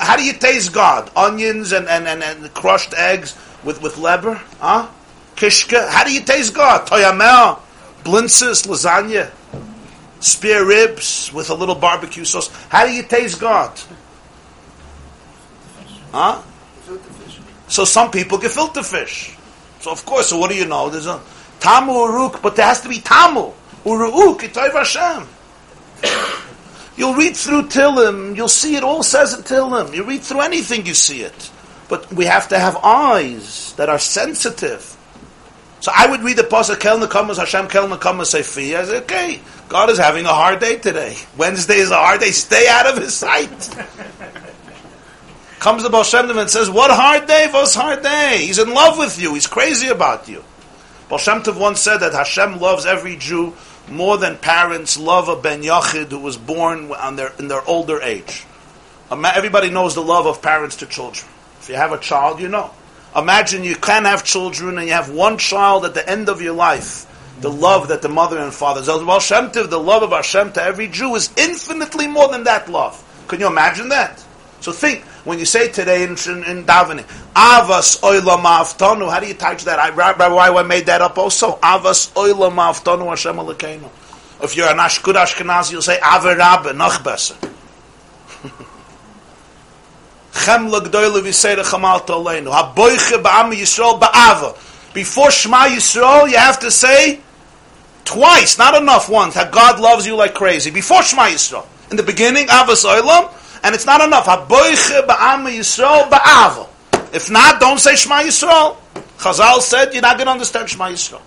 How do you taste God? Onions and crushed eggs with leber? Huh? Kishka? How do you taste God? Toyamel, blintzes, lasagna, spare ribs with a little barbecue sauce. How do you taste God? Huh? So some people get filter fish. So of course, so what do you know? There's a tamu uruk, but there has to be tamu uruk. Itoiv Hashem. You'll read through Tillim, you'll see it all says in Tillim. You read through anything, you see it. But we have to have eyes that are sensitive. So I would read the pasuk Kel Nekamas Hashem Kel Nekamas Seifi. I say, okay, God is having a hard day today. Wednesday is a hard day. Stay out of His sight. Comes the Baal Shem Tov and says, what hard day? What's hard day? He's in love with you. He's crazy about you. Baal Shem Tov once said that Hashem loves every Jew more than parents love a Ben Yochid who was born in their older age. Everybody knows the love of parents to children. If you have a child, you know. Imagine you can have children and you have one child at the end of your life. The love that the mother and father... Baal Shem Tov, the love of Hashem to every Jew is infinitely more than that love. Can you imagine that? So think... When you say today in davening, Avas Oilam Avtanu, how do you touch that? I made that up also. Avas Oilam Avtanu Hashem Elokeinu. If you're an good Ashkenazi, you'll say, Ave Rabbe, noch besser. Chem l'gdoy l'viseira chamal toleinu. Haboiche ba'am Yisrael ba'ava. Before Shema Yisrael, you have to say twice, not enough once, that God loves you like crazy. Before Shema Yisrael. In the beginning, Avas Oilam. And it's not enough. If not, don't say Shema Yisrael. Chazal said, you're not going to understand Shema Yisrael.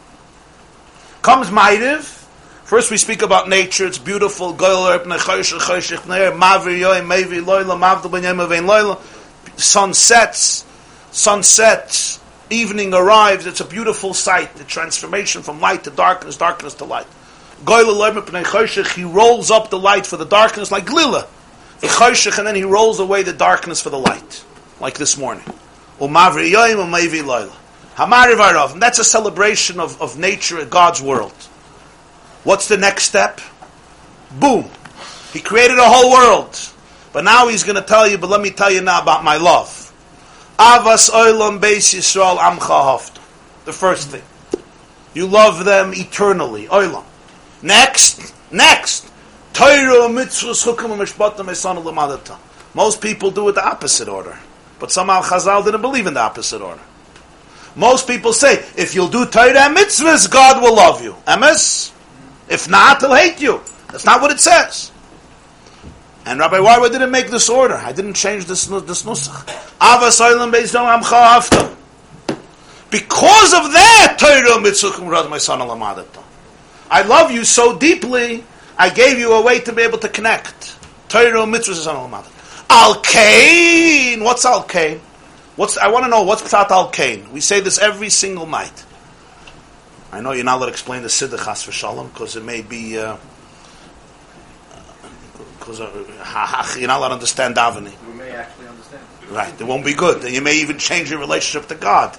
Comes Ma'ariv. First we speak about nature. It's beautiful. Sun sets. Sunset. Evening arrives. It's a beautiful sight. The transformation from light to darkness, darkness to light. He rolls up the light for the darkness like Glila. And then he rolls away the darkness for the light, like this morning. And that's a celebration of nature and God's world. What's the next step? Boom. He created a whole world. But now he's going to tell you, but let me tell you now about my love. The first thing. You love them eternally. Next. Most people do it the opposite order. But somehow Chazal didn't believe in the opposite order. Most people say, if you'll do Torah and mitzvahs, God will love you. Emes? If not, He'll hate you. That's not what it says. And Rabbi Weiwer didn't make this order. I didn't change this nusach. Because of that, Torah and mitzvahs, I love you so deeply, I gave you a way to be able to connect. Torah mitzvahs al-madad. Al-kain. What's al-kain? I want to know what's pshat al-kain. We say this every single night. I know you're not allowed to explain the Siddur Chas v'Shalom because it may be you're not allowed to understand davening. We may actually understand. Right. It won't be good. You may even change your relationship to God.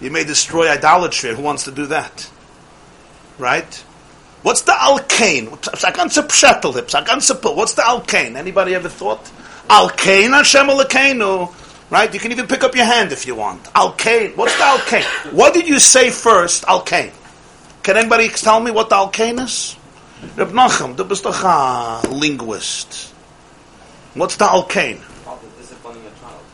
You may destroy idolatry. Who wants to do that? Right? What's the alkane? What's the alkane? Anybody ever thought? Alkane Hashem Elokeinu. Right? You can even pick up your hand if you want. Alkane. What's the alkane? What did you say first? Alkane. Can anybody tell me what the alkane is? Reb Nachum, du bist doch a linguist. What's the alkane? Disciplining a child.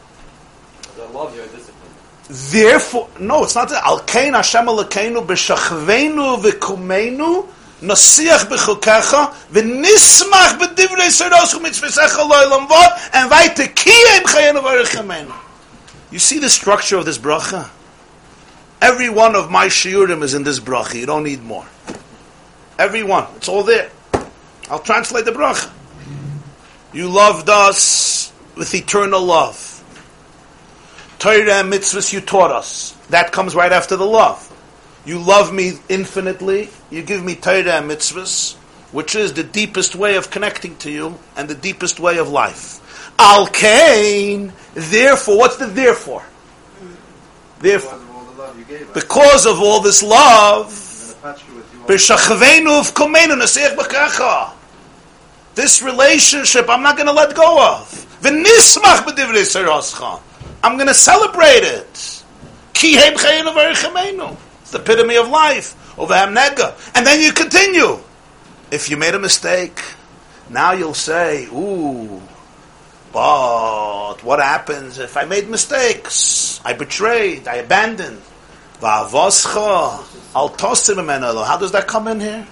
I love your discipline. Therefore, no, it's not the alkane Hashem Elokeinu b'shachveinu v'kumeinu Nasiach b'chukecha v'nismach b'divrei seiroshu mitzvisecha lo'elam vod and v'aytekiyeh b'chayenu v'arichamenu. You see the structure of this bracha? Every one of my shiurim is in this bracha. You don't need more. Every one. It's all there. I'll translate the bracha. You loved us with eternal love. Torah and mitzvahs you taught us. That comes right after the love. You love me infinitely. You give me Torah and mitzvahs, which is the deepest way of connecting to you and the deepest way of life. Al Kain, therefore, what's the therefore? Therefore, because of all this love, this relationship I'm not going to let go of. I'm going to celebrate it. It's the epitome of life. And then you continue. If you made a mistake, now you'll say, ooh, but what happens if I made mistakes? I betrayed, I abandoned. How does that come in here?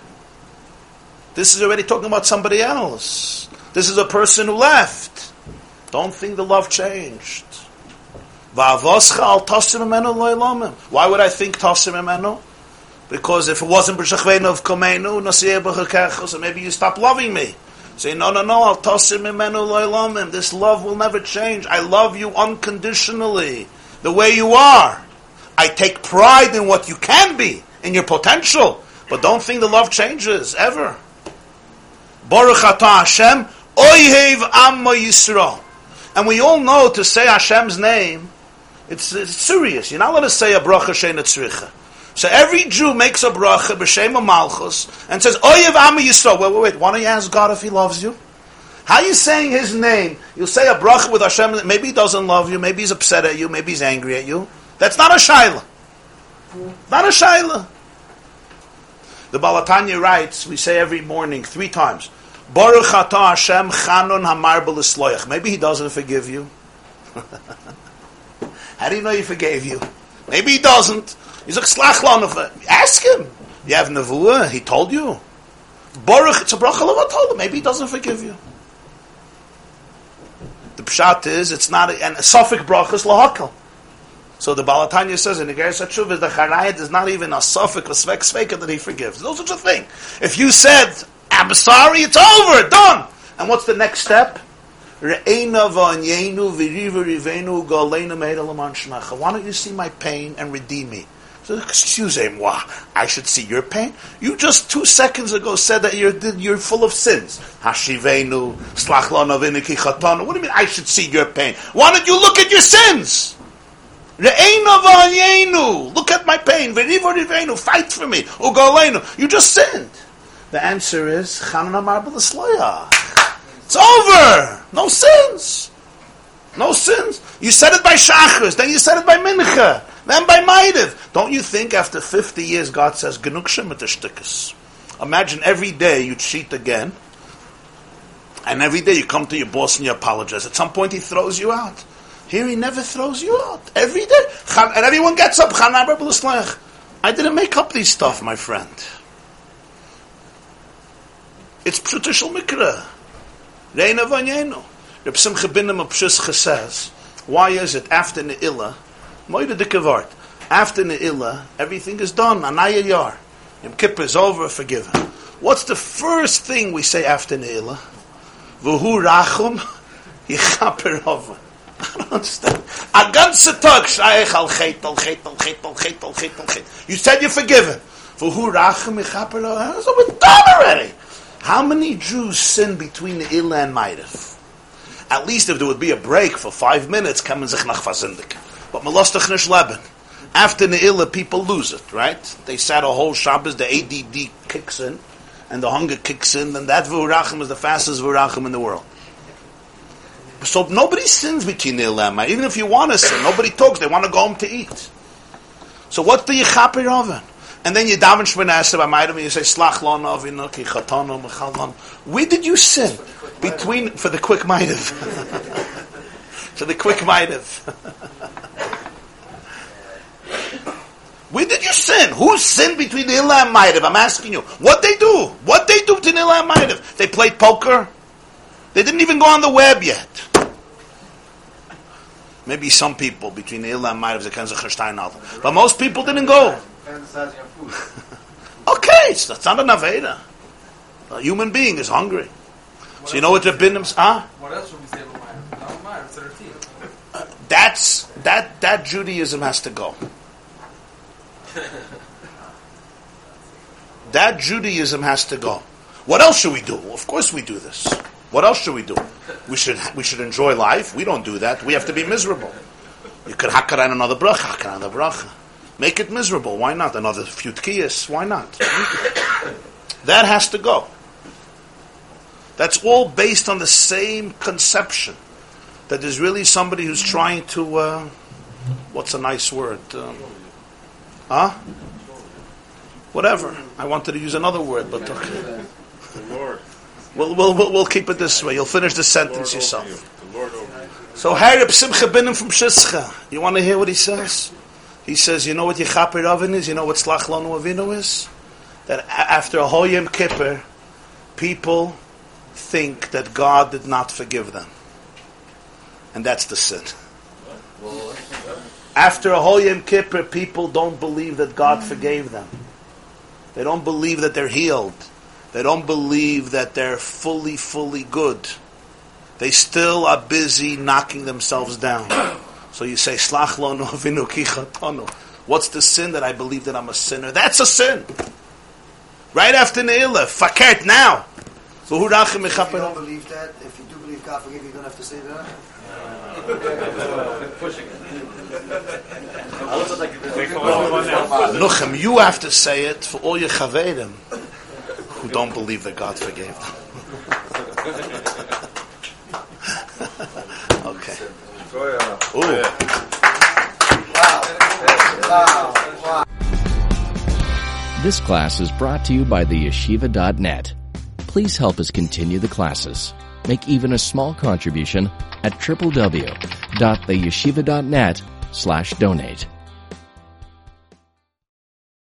This is already talking about somebody else. This is a person who left. Don't think the love changed. Why would I think Tassim Emenu? Because if it wasn't B'Shachveinu of Komeinu, Nasiyeh B'Chakach, so maybe you stop loving me. Say, no, I'll toss him in Menu Loilamim. This love will never change. I love you unconditionally, the way you are. I take pride in what you can be, in your potential. But don't think the love changes, ever. Baruch Atah Hashem, Oihev Amma Yisro. And we all know to say Hashem's name, it's serious. You're not allowed to say a bracha she'eina tzricha. So every Jew makes a bracha b'shem Malchus and says, Oyev Ami Yisrael. Wait. Why don't you ask God if He loves you? How are you saying His name? You say a bracha with Hashem. Maybe He doesn't love you. Maybe He's upset at you. Maybe He's angry at you. That's not a shayla. Not a shayla. The Baal HaTanya writes, we say every morning 3 times, Baruch Atah Hashem Chanun Hamar B'Lisloyach. Maybe He doesn't forgive you. How do you know He forgave you? Maybe He doesn't. He's like, Slach Lanofa. Ask him. You have Nevuah. He told you. Baruch, it's a bracha l'va told him. Maybe he doesn't forgive you. The pshat is, it's not a suffix brachas l'hakel. So the Baal HaTanya says in the Geras HaTshuvah, the Charayit is not even a suffix, a svek that he forgives. There's no such a thing. If you said, I'm sorry, it's over, done. And what's the next step? Why don't you see my pain and redeem me? So, excusez-moi, I should see your pain? You just 2 seconds ago said that you're full of sins. Hashivenu, slach lana v'niki chatanu. What do you mean I should see your pain? Why don't you look at your sins? Re'einu v'anyenu. Look at my pain. V'rivu rivenu. Fight for me. U'galeinu. You just sinned. The answer is, Chanun amar b'lisloyach. It's over. No sins. No sins. You said it by Shachris, then you said it by Mincha. Then by Maidiv. Don't you think after 50 years God says, imagine every day you cheat again, and every day you come to your boss and you apologize. At some point he throws you out. Here he never throws you out. Every day. And everyone gets up. I didn't make up these stuff, my friend. It's Pshutishal Mikra. Reina Vanyeno. Reb Simcha bin Mepshischa says, why is it after Ne'ilah, after Ne'ilah, everything is done. Anaya Yar. Yom Kippur is over, forgiven. What's the first thing we say after Ne'ilah? V'hu rachum yichaper over. I don't understand. You said you're forgiven. V'hu rachum yichaper over. So we're done already. How many Jews sin between Ne'ilah and Ma'ariv? At least if there would be a break for 5 minutes, kamen sich nach versindigen. But Melostach Nish Leben. After Ne'ilah, people lose it, right? They sat a whole Shabbos, the ADD kicks in, and the hunger kicks in, and that V'urachim is the fastest V'urachim in the world. So nobody sins between Ne'ilah and Ma'ariv. Even if you want to sin, nobody talks. They want to go home to eat. So what do you chaper over? And then you daven Shmoneh Esrei by Ma'ariv, and you say, Slach lana avinu ki chatanu mechal lana. Where did you sin? Between, for the quick Ma'ariv. For the quick Ma'ariv. Where did you sin? Who sinned between Ne'ilah and Ma'ariv? I'm asking you. What they do? What they do to Ne'ilah and Ma'ariv? They played poker? They didn't even go on the web yet. Maybe some people between Ne'ilah and Ma'ariv, they can't say, but most people didn't go. Okay, so that's not an Aveda. A human being is hungry. So you know what Rabbinim... What else would we say about Ma'ariv? It's 13. That Judaism has to go. That Judaism has to go. What else should we do? Of course we do this. What else should we do? We should enjoy life. We don't do that. We have to be miserable. You could hakaran another bracha. Make it miserable. Why not? Another few tkiyas. Why not? That has to go. That's all based on the same conception that there's really somebody who's trying to, what's a nice word? Whatever. I wanted to use another word, but okay. We'll keep it this way. You'll finish the sentence yourself. So Harib Simcha Binim from Shischa. You want to hear what he says? He says, you know what Yechaper Avin is? You know what Slach Lanu Avinu is? That after a whole Yom Kippur, people think that God did not forgive them. And that's the sin. After a whole Yom Kippur, people don't believe that God forgave them. They don't believe that they're healed. They don't believe that they're fully good. They still are busy knocking themselves down. So you say, Slach Lanu Avinu Ki Chatanu. What's the sin? That I believe that I'm a sinner. That's a sin. Right after Ne'ilah. Fakert now. So who Rachim Mechaper? If you don't believe that, if you do believe God forgive you, you don't have to say that? Nuchem, you have to say it for all your chaverim who don't believe that God forgave them. Okay. Wow. This class is brought to you by the yeshiva.net. Please help us continue the classes. Make even a small contribution at www.theyeshiva.net/donate.